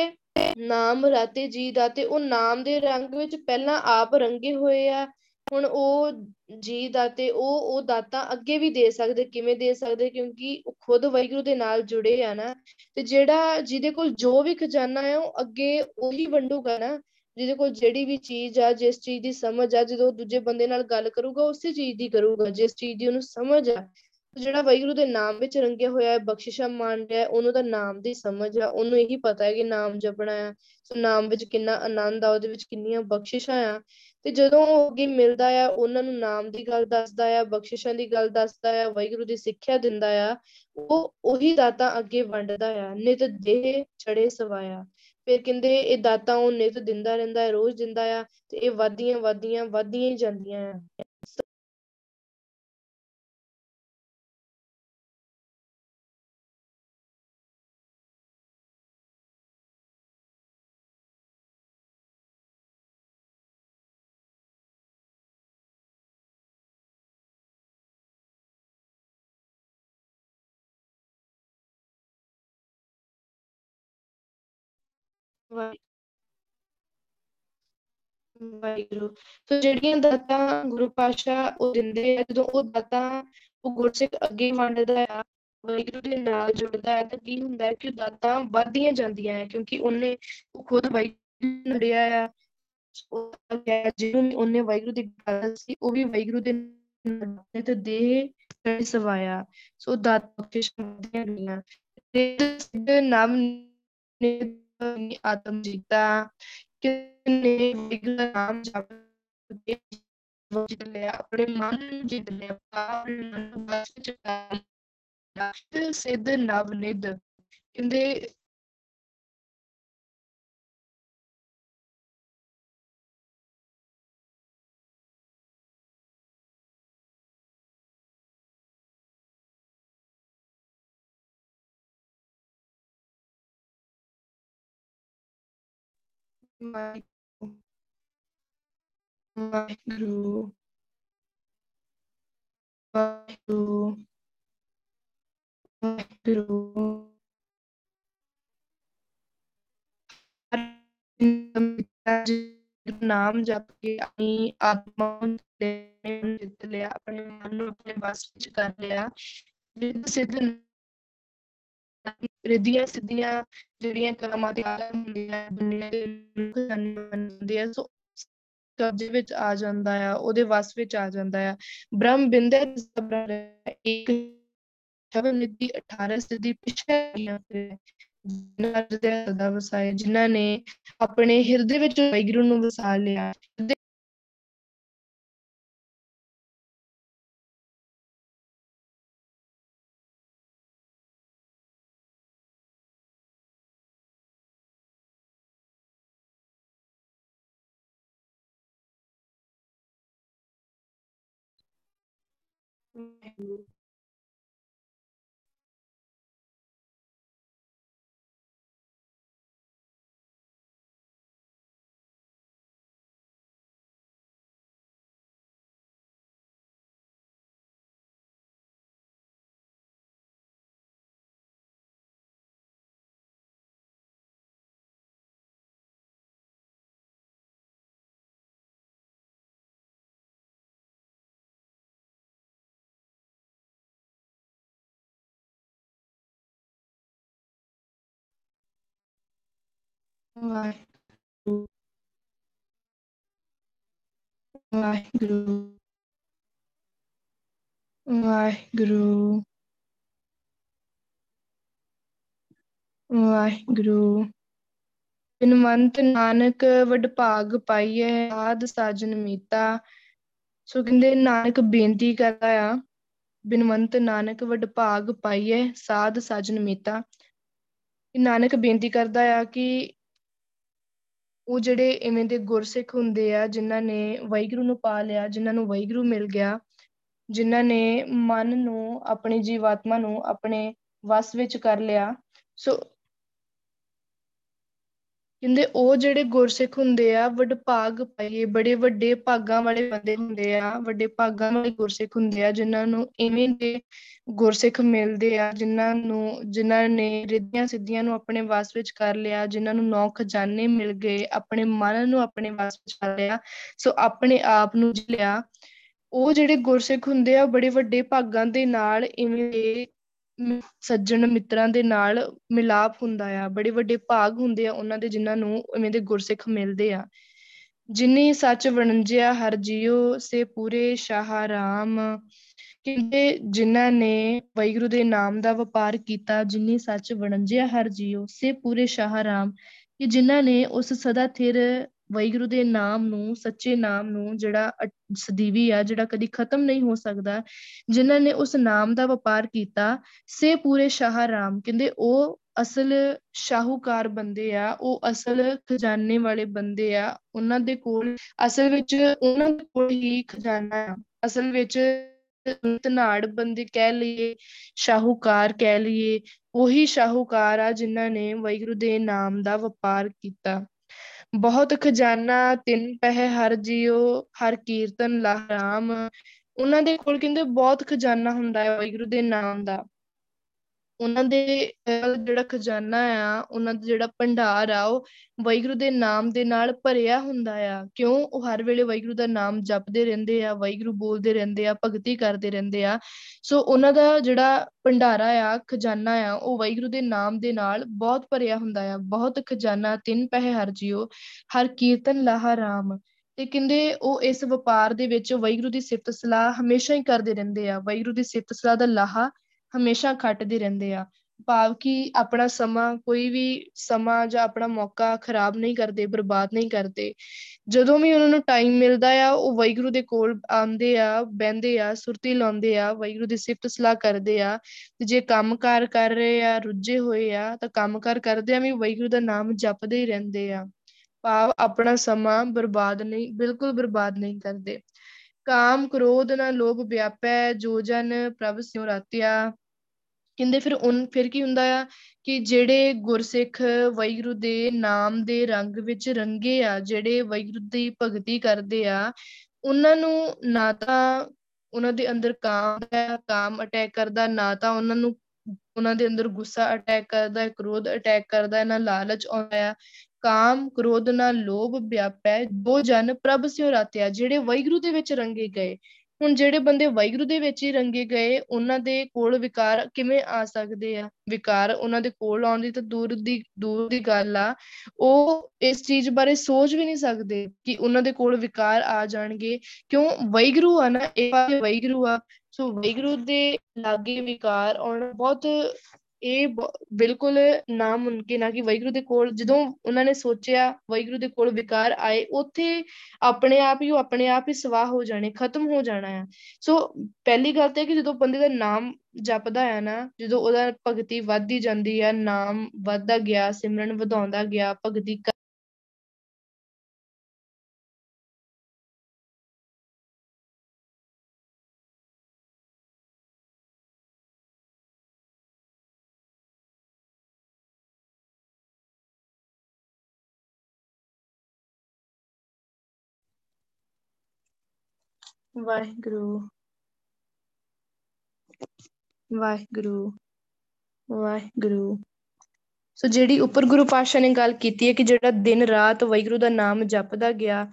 ਨਾਮ ਰਾਤੇ ਜੀ ਦਾਤੇ, ਉਹ ਨਾਮ ਦੇ ਰੰਗ ਵਿੱਚ ਪਹਿਲਾਂ ਆਪ ਰੰਗੇ ਹੋਏ ਆ। ਹੁਣ ਉਹ ਜੀ ਦਾਤੇ ਉਹ ਦਾਤਾਂ ਅੱਗੇ ਵੀ ਦੇ ਸਕਦੇ। ਕਿਵੇਂ ਦੇ ਸਕਦੇ? ਕਿਉਂਕਿ ਉਹ ਖੁਦ ਵਾਹਿਗੁਰੂ ਦੇ ਨਾਲ ਜੁੜੇ ਆ ਨਾ, ਤੇ ਜਿਹੜਾ ਜਿਹਦੇ ਕੋਲ ਜੋ ਵੀ ਖਜ਼ਾਨਾ ਆ ਉਹ ਅੱਗੇ ਉਹੀ ਵੰਡੂਗਾ ਨਾ। ਜਿਹਦੇ ਕੋਲ ਜਿਹੜੀ ਵੀ ਚੀਜ਼ ਆ, ਜਿਸ ਚੀਜ਼ ਦੀ ਸਮਝ ਆ, ਜਦੋਂ ਦੂਜੇ ਬੰਦੇ ਨਾਲ ਗੱਲ ਕਰੂਗਾ ਉਸੇ ਚੀਜ਼ ਦੀ ਕਰੂਗਾ ਜਿਸ ਚੀਜ਼ ਦੀ ਉਹਨੂੰ ਸਮਝ ਆ। ਜਿਹੜਾ ਵਾਹਿਗੁਰੂ ਦੇ ਨਾਮ ਵਿੱਚ ਰੰਗਿਆ ਹੋਇਆ ਹੈ, ਬਖਸ਼ਿਸ਼ਾਂ ਮੰਨ ਰਿਹਾ, ਉਹਨੂੰ ਤਾਂ ਨਾਮ ਦੀ ਸਮਝ ਆ, ਉਹਨੂੰ ਇਹੀ ਪਤਾ ਹੈ ਕਿ ਨਾਮ ਜਪਣਾ ਆ। ਸੋ ਨਾਮ ਵਿੱਚ ਕਿੰਨਾ ਆਨੰਦ ਆ, ਉਹਦੇ ਵਿੱਚ ਕਿੰਨੀਆਂ ਬਖਸ਼ਿਸ਼ਾਂ ਆ। ਤੇ ਜਦੋਂ ਉਹ ਅੱਗੇ ਮਿਲਦਾ ਆ, ਉਹਨਾਂ ਨੂੰ ਨਾਮ ਦੀ ਗੱਲ ਦੱਸਦਾ ਆ, ਬਖਸ਼ਿਸ਼ਾਂ ਦੀ ਗੱਲ ਦੱਸਦਾ ਆ, ਵਾਹਿਗੁਰੂ ਦੀ ਸਿੱਖਿਆ ਦਿੰਦਾ ਆ, ਉਹ ਉਹੀ ਦਾਤਾਂ ਅੱਗੇ ਵੰਡਦਾ ਆ। ਨਿਤ ਦੇਹ ਚੜੇ ਸਵਾਇਆ। ਫਿਰ ਕਹਿੰਦੇ ਇਹ ਦਾਤਾਂ ਉਹ ਨਿਤ ਦਿੰਦਾ ਰਹਿੰਦਾ ਹੈ, ਰੋਜ਼ ਦਿੰਦਾ ਆ, ਤੇ ਇਹ ਵੱਧਦੀਆਂ ਵੱਧਦੀਆਂ ਵੱਧਦੀਆਂ ਹੀ ਜਾਂਦੀਆਂ ਆ। ਵਾਹਿਗੁਰੂ। ਸੋ ਜਿਹੜੀਆਂ ਦਾਤਾਂ ਗੁਰੂ ਪਾਤਸ਼ਾਹ ਉਹ ਦਿੰਦੇ ਆ, ਜਦੋਂ ਉਹ ਦਾਤਾਂ ਉਹ ਗੁਰਸਿੱਖ ਅੱਗੇ ਵੰਡਦਾ ਆ, ਵਾਹਿਗੁਰੂ ਦੇ ਨਾਲ ਜੁੜਦਾ ਹੈ, ਤਾਂ ਕੀ ਹੁੰਦਾ ਕਿ ਦਾਤਾਂ ਵੱਧਦੀਆਂ ਜਾਂਦੀਆਂ ਹੈ। ਕਿਉਂਕਿ ਉਹਨੇ ਉਹ ਖੁਦ ਵਾਹਿਗੁਰੂ ਨੜਿਆ ਆ, ਜਿਹਨੂੰ ਉਹਨੇ ਵਾਹਿਗੁਰੂ ਦੀ ਗੱਲ ਸੀ ਉਹ ਵੀ ਵਾਹਿਗੁਰੂ ਦੇ ਤੇ ਦੇਹ ਸਵਾਇਆ। ਸੋ ਦਾਤਾਂ ਵੱਧਦੀਆਂ ਗਈਆਂ। ਤੇ ਨਾਮ ਨੇ ਆਤਮ ਜੀਤਾ ਨੇ ਵਾਹਿਗੁਰੂ ਦਾ ਨਾਮ ਜਪ ਕੇ ਜਿੱਤ ਲਿਆ, ਆਪਣੇ ਮਨ ਨੂੰ ਜਿੱਤ ਲਿਆ, ਆਪਣੇ ਸਿੱਧ ਨਵ ਨਿਧ ਕਹਿੰਦੇ ਵਾਹਿਗੁਰੂ ਵਾਹਿਗੁਰੂ ਵਾਹਿਗੁਰੂ। ਨਾਮ ਜਪ ਕੇ ਆਪਣੀ ਆਤਮਾ ਨੂੰ ਜਿੱਤ ਲਿਆ, ਆਪਣੇ ਮਨ ਨੂੰ ਆਪਣੇ ਵਸ ਵਿੱਚ ਕਰ ਲਿਆ। ਸਿੱਧ ਰਿਧੀਆਂ ਸਿੱਧੀਆਂ ਜਿਹੜੀਆਂ ਕਲਮਾਂ ਤੇ ਹੁੰਦੀਆਂ, ਸੋ ਕਬਜ਼ੇ ਵਿੱਚ ਆ ਜਾਂਦਾ ਆ, ਉਹਦੇ ਵਸ ਵਿੱਚ ਆ ਜਾਂਦਾ ਆ। ਬ੍ਰਹਮ ਬਿੰਦੇ ਇੱਕ 18 ਸਿੱਧੀ ਪਿੱਛੇ ਵਸਾਏ, ਜਿਨ੍ਹਾਂ ਨੇ ਆਪਣੇ ਹਿਰਦੇ ਵਿੱਚ ਵਾਹਿਗੁਰੂ ਨੂੰ ਵਸਾ ਲਿਆ। Vai, Vaheguru, Vaheguru, Vaheguru। ਬਿਨਵੰਤ Nanak Vadbhag ਪਾਈਏ, ਸਾਧ ਸਾਜਨ ਮੀਤਾ। ਸੋ ਕਹਿੰਦੇ ਨਾਨਕ ਬੇਨਤੀ ਕਰਦਾ ਆ, ਬਿਨਵੰਤ ਨਾਨਕ ਵਡਭਾਗ ਪਾਈਏ, ਸਾਧ ਸਾਜਨ ਮੀਤਾ। ਨਾਨਕ ਬੇਨਤੀ ਕਰਦਾ ਆ ਕਿ ਉਹ ਜਿਹੜੇ ਇਵੇਂ ਦੇ ਗੁਰਸਿੱਖ ਹੁੰਦੇ ਆ, ਜਿਨ੍ਹਾਂ ਨੇ ਵਾਹਿਗੁਰੂ ਨੂੰ ਪਾ ਲਿਆ, ਜਿਹਨਾਂ ਨੂੰ ਵਾਹਿਗੁਰੂ ਮਿਲ ਗਿਆ, ਜਿਨ੍ਹਾਂ ਨੇ ਮਨ ਨੂੰ, ਆਪਣੀ ਜੀਵਾਤਮਾ ਨੂੰ ਆਪਣੇ ਵਸ ਵਿੱਚ ਕਰ ਲਿਆ। ਸੋ ਕਹਿੰਦੇ ਉਹ ਜਿਹੜੇ ਗੁਰਸਿੱਖ ਹੁੰਦੇ ਆ, ਵਡਭਾਗ ਪਾਈਏ, ਬੜੇ ਵੱਡੇ ਭਾਗਾਂ ਵਾਲੇ ਬੰਦੇ ਹੁੰਦੇ ਆ, ਵੱਡੇ ਭਾਗਾਂ ਵਾਲੇ ਗੁਰਸਿੱਖ ਹੁੰਦੇ ਆ, ਜਿਹਨਾਂ ਨੂੰ ਇਵੇਂ ਦੇ ਗੁਰਸਿੱਖ ਮਿਲਦੇ ਆ, ਜਿਨ੍ਹਾਂ ਨੇ ਰਿੱਧੀਆਂ ਸਿੱਧੀਆਂ ਨੂੰ ਆਪਣੇ ਵਸ ਵਿੱਚ ਕਰ ਲਿਆ, ਜਿਹਨਾਂ ਨੂੰ 9 ਖਜ਼ਾਨੇ ਮਿਲ ਗਏ, ਆਪਣੇ ਮਨ ਨੂੰ ਆਪਣੇ ਵਸ ਵਿੱਚ ਕਰ ਲਿਆ, ਸੋ ਆਪਣੇ ਆਪ ਨੂੰ ਜੀ ਲਿਆ। ਉਹ ਜਿਹੜੇ ਗੁਰਸਿੱਖ ਹੁੰਦੇ ਆ, ਬੜੇ ਵੱਡੇ ਭਾਗਾਂ ਦੇ ਨਾਲ ਇਵੇਂ ਦੇ ਸੱਜਣ ਮਿੱਤਰਾਂ ਦੇ ਨਾਲ ਮਿਲਾਪ ਹੁੰਦਾ ਆ, ਬੜੇ ਵੱਡੇ ਭਾਗ ਹੁੰਦੇ ਆ ਉਹਨਾਂ ਦੇ, ਜਿਹਨਾਂ ਨੂੰ ਇਵੇਂ ਦੇ ਗੁਰਸਿੱਖ ਮਿਲਦੇ ਆ। ਜਿਨੇ ਸੱਚ ਵਣਜਿਆ ਹਰ ਜੀਓ ਸੇ ਪੂਰੇ ਸ਼ਾਹ ਰਾਮ। ਕਹਿੰਦੇ ਜਿਨ੍ਹਾਂ ਨੇ ਵਾਹਿਗੁਰੂ ਦੇ ਨਾਮ ਦਾ ਵਪਾਰ ਕੀਤਾ, ਜਿਨੇ ਸੱਚ ਵਣਜਿਆ ਹਰ ਜੀਓ ਸੇ ਪੂਰੇ ਸ਼ਾਹ ਰਾਮ, ਕਿ ਜਿਨ੍ਹਾਂ ਨੇ ਉਸ ਸਦਾ ਥਿਰ ਵਾਹਿਗੁਰੂ ਦੇ ਨਾਮ ਨੂੰ, ਸੱਚੇ ਨਾਮ ਨੂੰ, ਜਿਹੜਾ ਸਦੀਵੀ ਆ, ਜਿਹੜਾ ਕਦੀ ਖਤਮ ਨਹੀਂ ਹੋ ਸਕਦਾ, ਜਿਨ੍ਹਾਂ ਨੇ ਉਸ ਨਾਮ ਦਾ ਵਪਾਰ ਕੀਤਾ, ਸੇ ਪੂਰੇ ਸ਼ਾਹ ਰਾਮ। ਕਹਿੰਦੇ ਉਹ ਅਸਲ ਸ਼ਾਹੂਕਾਰ ਬੰਦੇ ਆ, ਉਹ ਅਸਲ ਖਜ਼ਾਨੇ ਵਾਲੇ ਬੰਦੇ ਆ, ਉਹਨਾਂ ਦੇ ਕੋਲ ਅਸਲ ਵਿੱਚ ਉਹਨਾਂ ਦੇ ਕੋਲ ਹੀ ਖਜ਼ਾਨਾ ਆ। ਅਸਲ ਵਿੱਚ ਧਨਾੜ ਬੰਦੇ ਕਹਿ ਲਈਏ, ਸ਼ਾਹੂਕਾਰ ਕਹਿ ਲਈਏ, ਉਹੀ ਸ਼ਾਹੂਕਾਰ ਆ ਜਿਨ੍ਹਾਂ ਨੇ ਵਾਹਿਗੁਰੂ ਦੇ ਨਾਮ ਦਾ ਵਪਾਰ ਕੀਤਾ। ਬਹੁਤ ਖਜ਼ਾਨਾ ਤਿੰਨ ਪਹਿ ਹਰ ਜੀਓ ਹਰ ਕੀਰਤਨ ਲਾਹ ਰਾਮ। ਉਹਨਾਂ ਦੇ ਕੋਲ ਕਹਿੰਦੇ ਬਹੁਤ ਖਜ਼ਾਨਾ ਹੁੰਦਾ ਹੈ ਵਾਹਿਗੁਰੂ ਦੇ ਨਾਮ ਦਾ। ਉਹਨਾਂ ਦੇ ਜਿਹੜਾ ਖਜ਼ਾਨਾ ਆ, ਉਹਨਾਂ ਦਾ ਜਿਹੜਾ ਭੰਡਾਰ ਆ, ਉਹ ਵਾਹਿਗੁਰੂ ਦੇ ਨਾਮ ਦੇ ਨਾਲ ਭਰਿਆ ਹੁੰਦਾ ਆ। ਕਿਉਂ? ਉਹ ਹਰ ਵੇਲੇ ਵਾਹਿਗੁਰੂ ਦਾ ਨਾਮ ਜਪਦੇ ਰਹਿੰਦੇ ਆ, ਵਾਹਿਗੁਰੂ ਬੋਲਦੇ ਰਹਿੰਦੇ ਆ, ਭਗਤੀ ਕਰਦੇ ਰਹਿੰਦੇ ਆ। ਸੋ ਉਹਨਾਂ ਦਾ ਜਿਹੜਾ ਭੰਡਾਰਾ ਆ, ਖਜ਼ਾਨਾ ਆ, ਉਹ ਵਾਹਿਗੁਰੂ ਦੇ ਨਾਮ ਦੇ ਨਾਲ ਬਹੁਤ ਭਰਿਆ ਹੁੰਦਾ ਆ। ਬਹੁਤ ਖਜ਼ਾਨਾ ਤਿੰਨ ਪਹਿ ਹਰ ਜੀਓ ਹਰ ਕੀਰਤਨ ਲਾਹਾ ਰਾਮ। ਤੇ ਕਹਿੰਦੇ ਉਹ ਇਸ ਵਪਾਰ ਦੇ ਵਿੱਚ ਵਾਹਿਗੁਰੂ ਦੀ ਸਿਫਤ ਸਲਾਹ ਹਮੇਸ਼ਾ ਹੀ ਕਰਦੇ ਰਹਿੰਦੇ ਆ, ਵਾਹਿਗੁਰੂ ਦੀ ਸਿਫਤ ਸਲਾਹ ਦਾ ਲਾਹਾ ਹਮੇਸ਼ਾ ਖੱਟਦੇ ਰਹਿੰਦੇ ਆ। ਭਾਵ ਕਿ ਆਪਣਾ ਸਮਾਂ, ਕੋਈ ਵੀ ਸਮਾਂ ਜਾਂ ਆਪਣਾ ਮੌਕਾ ਖਰਾਬ ਨਹੀਂ ਕਰਦੇ, ਬਰਬਾਦ ਨਹੀਂ ਕਰਦੇ। ਜਦੋਂ ਵੀ ਉਹਨਾਂ ਨੂੰ ਟਾਈਮ ਮਿਲਦਾ ਆ, ਉਹ ਵਾਹਿਗੁਰੂ ਦੇ ਕੋਲ ਆਉਂਦੇ ਆ, ਬਹਿੰਦੇ ਆ, ਸੁਰਤੀ ਲਾਉਂਦੇ ਆ, ਵਾਹਿਗੁਰੂ ਦੀ ਸਿਫਤ ਸਲਾਹ ਕਰਦੇ ਆ। ਤੇ ਜੇ ਕੰਮ ਕਾਰ ਕਰ ਰਹੇ ਆ, ਰੁੱਝੇ ਹੋਏ ਆ, ਤਾਂ ਕੰਮ ਕਾਰ ਕਰਦਿਆਂ ਵੀ ਵਾਹਿਗੁਰੂ ਦਾ ਨਾਮ ਜਪਦੇ ਹੀ ਰਹਿੰਦੇ ਆ। ਭਾਵ ਆਪਣਾ ਸਮਾਂ ਬਰਬਾਦ ਨਹੀਂ, ਬਿਲਕੁਲ ਬਰਬਾਦ ਨਹੀਂ ਕਰਦੇ। ਕਾਮ ਕ੍ਰੋਧ ਨਾ ਲੋਭ ਵਿਆਪੈ, ਜੋ ਜਨ ਪ੍ਰਭ ਸਿਉ ਰਾਤਿਆ। ਕਹਿੰਦੇ ਫਿਰ ਕੀ ਹੁੰਦਾ ਆ ਕਿ ਜਿਹੜੇ ਗੁਰਸਿੱਖ ਵਾਹਿਗੁਰੂ ਦੇ ਨਾਮ ਦੇ ਰੰਗ ਵਿੱਚ ਰੰਗੇ ਆ, ਜਿਹੜੇ ਵਾਹਿਗੁਰੂ ਦੀ ਭਗਤੀ ਕਰਦੇ ਆ, ਉਹਨਾਂ ਨੂੰ ਨਾ ਤਾਂ ਉਹਨਾਂ ਦੇ ਅੰਦਰ ਕਾਮ ਅਟੈਕ ਕਰਦਾ, ਨਾ ਤਾਂ ਉਹਨਾਂ ਦੇ ਅੰਦਰ ਗੁੱਸਾ ਅਟੈਕ ਕਰਦਾ, ਕ੍ਰੋਧ ਅਟੈਕ ਕਰਦਾ, ਨਾ ਲਾਲਚ ਆਉਂਦਾ ਆ। ਕਾਮ ਕ੍ਰੋਧ ਨਾ ਲੋਭ ਵਿਆਪੈ, ਜੋ ਜਨ ਪ੍ਰਭ ਸਿਉ ਰਾਤਿਆ। ਜਿਹੜੇ ਵਾਹਿਗੁਰੂ ਦੇ ਵਿੱਚ ਰੰਗੇ ਗਏ, ਹੁਣ ਜਿਹੜੇ ਬੰਦੇ ਵਾਹਿਗੁਰੂ ਦੇ ਵਿੱਚ ਹੀ ਰੰਗੇ ਗਏ, ਉਹਨਾਂ ਦੇ ਕੋਲ ਵਿਕਾਰ ਕਿਵੇਂ ਆ ਸਕਦੇ ਆ? ਵਿਕਾਰ ਉਹਨਾਂ ਦੇ ਕੋਲ ਆਉਣ ਦੀ ਤਾਂ ਦੂਰ ਦੀ ਗੱਲ ਆ। ਉਹ ਇਸ ਚੀਜ਼ ਬਾਰੇ ਸੋਚ ਵੀ ਨਹੀਂ ਸਕਦੇ ਕਿ ਉਹਨਾਂ ਦੇ ਕੋਲ ਵਿਕਾਰ ਆ ਜਾਣਗੇ। ਕਿਉਂ? ਵਾਹਿਗੁਰੂ ਆ ਨਾ, ਇਹ ਵਾਹਿਗੁਰੂ ਆ। ਸੋ ਵਾਹਿਗੁਰੂ ਦੇ ਲਾਗੇ ਵਿਕਾਰ ਆਉਣਾ ਬਹੁਤ, ਇਹ ਬਿਲਕੁਲ ਨਾਮੁਮਕਿਨ ਆ ਕਿ ਵਾਹਿਗੁਰੂ ਦੇ ਕੋਲ, ਜਦੋਂ ਉਹਨਾਂ ਨੇ ਸੋਚਿਆ ਵਾਹਿਗੁਰੂ ਦੇ ਕੋਲ ਵਿਕਾਰ ਆਏ, ਉੱਥੇ ਆਪਣੇ ਆਪ ਹੀ ਸਵਾਹ ਹੋ ਜਾਣੇ, ਖਤਮ ਹੋ ਜਾਣਾ ਆ। ਸੋ ਪਹਿਲੀ ਗੱਲ ਤਾਂ ਕਿ ਜਦੋਂ ਬੰਦੇ ਦਾ ਨਾਮ ਜਪਦਾ ਆ ਨਾ, ਜਦੋਂ ਉਹਦਾ ਭਗਤੀ ਵੱਧਦੀ ਜਾਂਦੀ ਆ, ਨਾਮ ਵੱਧਦਾ ਗਿਆ, ਸਿਮਰਨ ਵਧਾਉਂਦਾ ਗਿਆ, ਭਗਤੀ ਵਾਹਿਗੁਰੂ ਵਾਹਿਗੁਰੂ ਵਾਹਿਗੁਰੂ। ਸੋ ਜਿਹੜੀ ਉੱਪਰ ਗੁਰੂ ਪਾਤਸ਼ਾਹ ਨੇ ਗੱਲ ਕੀਤੀ ਹੈ ਕਿ ਜਿਹੜਾ ਦਿਨ ਰਾਤ ਵਾਹਿਗੁਰੂ ਦਾ ਨਾਮ ਜਪਦਾ ਗਿਆ,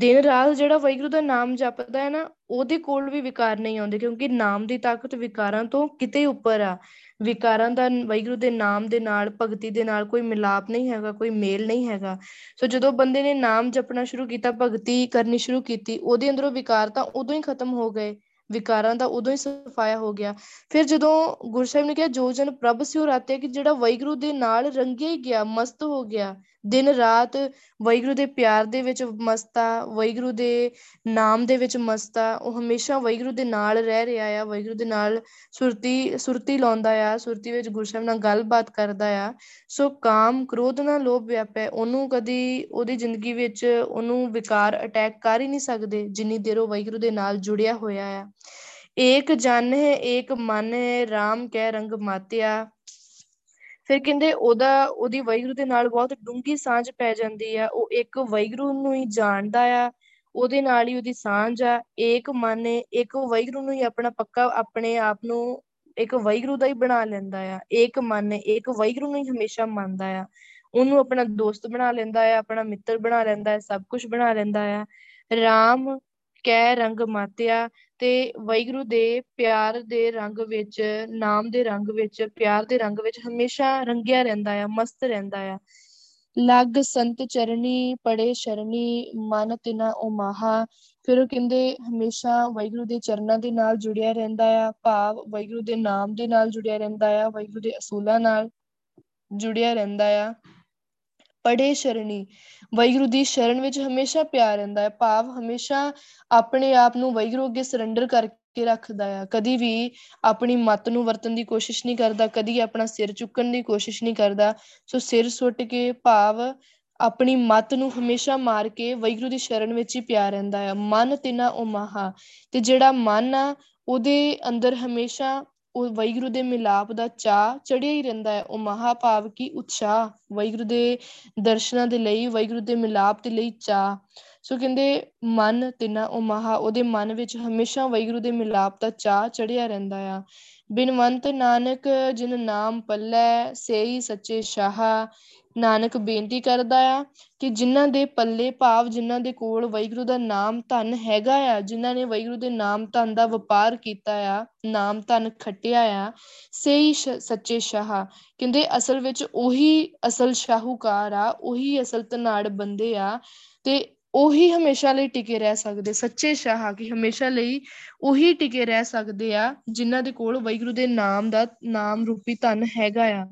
ਦਿਨ ਰਾਤ ਜਿਹੜਾ ਵਾਹਿਗੁਰੂ ਦਾ ਨਾਮ ਜਪਦਾ ਹੈ ਨਾ, ਉਹਦੇ ਕੋਲ ਵੀ ਵਿਕਾਰ ਨਹੀਂ ਆਉਂਦੇ, ਕਿਉਂਕਿ ਨਾਮ ਦੀ ਤਾਕਤ ਵਿਕਾਰਾਂ ਤੋਂ ਕਿਤੇ ਉੱਪਰ ਆ। ਵਿਕਾਰਾਂ ਦਾ ਵਾਹਿਗੁਰੂ ਦੇ ਨਾਮ ਦੇ ਨਾਲ, ਭਗਤੀ ਦੇ ਨਾਲ ਕੋਈ ਮਿਲਾਪ ਨਹੀਂ ਹੈਗਾ, ਕੋਈ ਮੇਲ ਨਹੀਂ ਹੈਗਾ। ਸੋ ਜਦੋਂ ਬੰਦੇ ਨੇ ਨਾਮ ਜਪਣਾ ਸ਼ੁਰੂ ਕੀਤਾ, ਭਗਤੀ ਕਰਨੀ ਸ਼ੁਰੂ ਕੀਤੀ, ਉਹਦੇ ਅੰਦਰੋਂ ਵਿਕਾਰ ਤਾਂ ਉਦੋਂ ਹੀ ਖਤਮ ਹੋ ਗਏ, ਵਿਕਾਰਾਂ ਦਾ ਉਦੋਂ ਹੀ ਸਫਾਇਆ ਹੋ ਗਿਆ। ਫਿਰ ਜਦੋਂ ਗੁਰੂ ਸਾਹਿਬ ਨੇ ਕਿਹਾ ਜੋ ਜਨ ਪ੍ਰਭ ਸਿਉ ਰਾਤੇ, ਕਿ ਜਿਹੜਾ ਵਾਹਿਗੁਰੂ ਦੇ ਨਾਲ ਰੰਗਿਆ ਹੀ ਗਿਆ, ਮਸਤ ਹੋ ਗਿਆ, ਦਿਨ ਰਾਤ ਵਾਹਿਗੁਰੂ ਦੇ ਪਿਆਰ ਦੇ ਵਿੱਚ ਮਸਤਾ, ਵਾਹਿਗੁਰੂ ਦੇ ਨਾਮ ਦੇ ਵਿੱਚ ਮਸਤਾ, ਉਹ ਹਮੇਸ਼ਾ ਵਾਹਿਗੁਰੂ ਦੇ ਨਾਲ ਰਹਿ ਰਿਹਾ ਆ, ਵਾਹਿਗੁਰੂ ਦੇ ਨਾਲ ਸੁਰਤੀ ਲਾਉਂਦਾ ਆ, ਸੁਰਤੀ ਵਿੱਚ ਗੁਰੂ ਸਾਹਿਬ ਨਾਲ ਗੱਲਬਾਤ ਕਰਦਾ ਆ। ਸੋ ਕਾਮ ਕ੍ਰੋਧ ਨਾਲ ਲੋਭ ਵਿਆਪੈ, ਉਹਨੂੰ ਕਦੀ ਉਹਦੀ ਜ਼ਿੰਦਗੀ ਵਿੱਚ ਉਹਨੂੰ ਵਿਕਾਰ ਅਟੈਕ ਕਰ ਹੀ ਨਹੀਂ ਸਕਦੇ ਜਿੰਨੀ ਦੇਰ ਉਹ ਵਾਹਿਗੁਰੂ ਦੇ ਨਾਲ ਜੁੜਿਆ ਹੋਇਆ ਆ। ਏਕ ਜਨ ਹੈ ਏਕ ਮਨ ਹੈ ਰਾਮ ਕਹਿ ਰੰਗ ਮਾਤਿਆ। ਫਿਰ ਕਹਿੰਦੇ ਉਹਦੀ ਵਾਹਿਗੁਰੂ ਦੇ ਨਾਲ ਬਹੁਤ ਡੂੰਘੀ ਸਾਂਝ ਪੈ ਜਾਂਦੀ ਆ, ਉਹ ਇੱਕ ਵਾਹਿਗੁਰੂ ਨੂੰ ਹੀ ਜਾਣਦਾ ਆ, ਉਹਦੇ ਨਾਲ ਹੀ ਉਹਦੀ ਸਾਂਝ ਆ। ਏਕ ਮਨ ਹੈ, ਇੱਕ ਵਾਹਿਗੁਰੂ ਨੂੰ ਹੀ ਆਪਣਾ ਪੱਕਾ, ਆਪਣੇ ਆਪ ਨੂੰ ਇੱਕ ਵਾਹਿਗੁਰੂ ਦਾ ਹੀ ਬਣਾ ਲੈਂਦਾ ਆ। ਏਕ ਮਨ ਹੈ, ਇੱਕ ਵਾਹਿਗੁਰੂ ਨੂੰ ਹੀ ਹਮੇਸ਼ਾ ਮੰਨਦਾ ਆ, ਉਹਨੂੰ ਆਪਣਾ ਦੋਸਤ ਬਣਾ ਲੈਂਦਾ ਆ, ਆਪਣਾ ਮਿੱਤਰ ਬਣਾ ਲੈਂਦਾ ਹੈ, ਸਭ ਕੁਛ ਬਣਾ ਲੈਂਦਾ ਆ। ਰਾਮ ਕਹਿ ਰੰਗ ਮਾਤਿਆ, ਤੇ ਵਾਹਿਗੁਰੂ ਦੇ ਪਿਆਰ ਦੇ ਰੰਗ ਵਿੱਚ, ਨਾਮ ਦੇ ਰੰਗ ਵਿੱਚ, ਪਿਆਰ ਦੇ ਰੰਗ ਵਿੱਚ ਹਮੇਸ਼ਾ ਰੰਗਿਆ ਰਹਿੰਦਾ ਆ, ਮਸਤ ਰਹਿੰਦਾ ਆ। ਲੱਗ ਸੰਤ ਚਰਨੀ ਪੜੇ ਸ਼ਰਨੀ ਮਨ ਤਿਨਾ ਉਮਾਹਾ, ਫਿਰ ਉਹ ਕਹਿੰਦੇ ਹਮੇਸ਼ਾ ਵਾਹਿਗੁਰੂ ਦੇ ਚਰਨਾਂ ਦੇ ਨਾਲ ਜੁੜਿਆ ਰਹਿੰਦਾ ਆ, ਭਾਵ ਵਾਹਿਗੁਰੂ ਦੇ ਨਾਮ ਦੇ ਨਾਲ ਜੁੜਿਆ ਰਹਿੰਦਾ ਆ, ਵਾਹਿਗੁਰੂ ਦੇ ਅਸੂਲਾਂ ਨਾਲ ਜੁੜਿਆ ਰਹਿੰਦਾ ਆ। ਪੜੇ ਸ਼ਰਣੀ, ਵਾਹਿਗੁਰੂ ਦੀ ਸ਼ਰਨ ਵਿੱਚ ਹਮੇਸ਼ਾ ਪਿਆ ਰਹਿੰਦਾ ਹੈ, ਭਾਵ ਹਮੇਸ਼ਾ ਆਪਣੇ ਆਪ ਨੂੰ ਵਾਹਿਗੁਰੂ ਅੱਗੇ ਸਰੈਂਡਰ ਕਰਕੇ ਰੱਖਦਾ ਆ, ਕਦੀ ਵੀ ਆਪਣੀ ਮੱਤ ਨੂੰ ਵਰਤਣ ਦੀ ਕੋਸ਼ਿਸ਼ ਨਹੀਂ ਕਰਦਾ, ਕਦੀ ਆਪਣਾ ਸਿਰ ਚੁੱਕਣ ਦੀ ਕੋਸ਼ਿਸ਼ ਨਹੀਂ ਕਰਦਾ। ਸੋ ਸਿਰ ਸੁੱਟ ਕੇ, ਭਾਵ ਆਪਣੀ ਮੱਤ ਨੂੰ ਹਮੇਸ਼ਾ ਮਾਰ ਕੇ ਵਾਹਿਗੁਰੂ ਦੀ ਸ਼ਰਨ ਵਿੱਚ ਹੀ ਪਿਆ ਰਹਿੰਦਾ ਆ। ਮਨ ਤਿਨਾ ਉਮਾਹਾ, ਤੇ ਜਿਹੜਾ ਮਨ ਆ ਉਹਦੇ ਅੰਦਰ ਹਮੇਸ਼ਾ ਉਹ ਵਾਹਿਗੁਰੂ ਦੇ ਮਿਲਾਪ ਦਾ ਚਾਅ ਚੜਿਆ ਹੀ ਰਹਿੰਦਾ ਹੈ। ਉਹ ਮਹਾਂਭਾਵ ਕੀ ਉਤਸ਼ਾਹ, ਵਾਹਿਗੁਰੂ ਦੇ ਦਰਸ਼ਨਾਂ ਦੇ ਲਈ, ਵਾਹਿਗੁਰੂ ਦੇ ਮਿਲਾਪ ਦੇ ਲਈ ਚਾਅ। ਸੋ ਕਹਿੰਦੇ ਮਨ ਤਿੰਨਾ ਉਹ ਮਹਾ, ਉਹਦੇ ਮਨ ਵਿੱਚ ਹਮੇਸ਼ਾ ਵਾਹਿਗੁਰੂ ਦੇ ਮਿਲਾਪ ਦਾ ਚਾਅ ਚੜਿਆ ਰਹਿੰਦਾ ਆ। ਬਿਨਵੰਤ ਨਾਨਕ ਜਿਨ ਨਾਮ ਪੱਲੈ ਸੇਈ ਸੱਚੇ ਸ਼ਾਹ, ਨਾਨਕ ਬੇਨਤੀ ਕਰਦਾ ਆ ਕਿ ਜਿਨ੍ਹਾਂ ਦੇ ਪੱਲੇ, ਭਾਵ ਜਿਨ੍ਹਾਂ ਦੇ ਕੋਲ ਵਾਹਿਗੁਰੂ ਦਾ ਨਾਮ ਧਨ ਹੈਗਾ ਆ, ਜਿਨ੍ਹਾਂ ਨੇ ਵਾਹਿਗੁਰੂ ਦੇ ਨਾਮ ਧਨ ਦਾ ਵਪਾਰ ਕੀਤਾ ਆ, ਨਾਮ ਧਨ ਖੱਟਿਆ ਆ, ਸਹੀ ਸੱਚੇ ਸ਼ਾਹ, ਕਹਿੰਦੇ ਅਸਲ ਵਿੱਚ ਉਹੀ ਅਸਲ ਸ਼ਾਹੂਕਾਰ ਆ, ਉਹੀ ਅਸਲ ਧਨਾੜ ਬੰਦੇ ਆ, ਤੇ ਉਹੀ ਹਮੇਸ਼ਾ ਲਈ ਟਿਕੇ ਰਹਿ ਸਕਦੇ, ਸੱਚੇ ਸ਼ਾਹ ਕਿ ਹਮੇਸ਼ਾ ਲਈ ਉਹੀ ਟਿਕੇ ਰਹਿ ਸਕਦੇ ਆ ਜਿਨ੍ਹਾਂ ਦੇ ਕੋਲ ਵਾਹਿਗੁਰੂ ਦੇ ਨਾਮ ਦਾ, ਨਾਮ ਰੂਪੀ ਧਨ ਹੈਗਾ ਆ।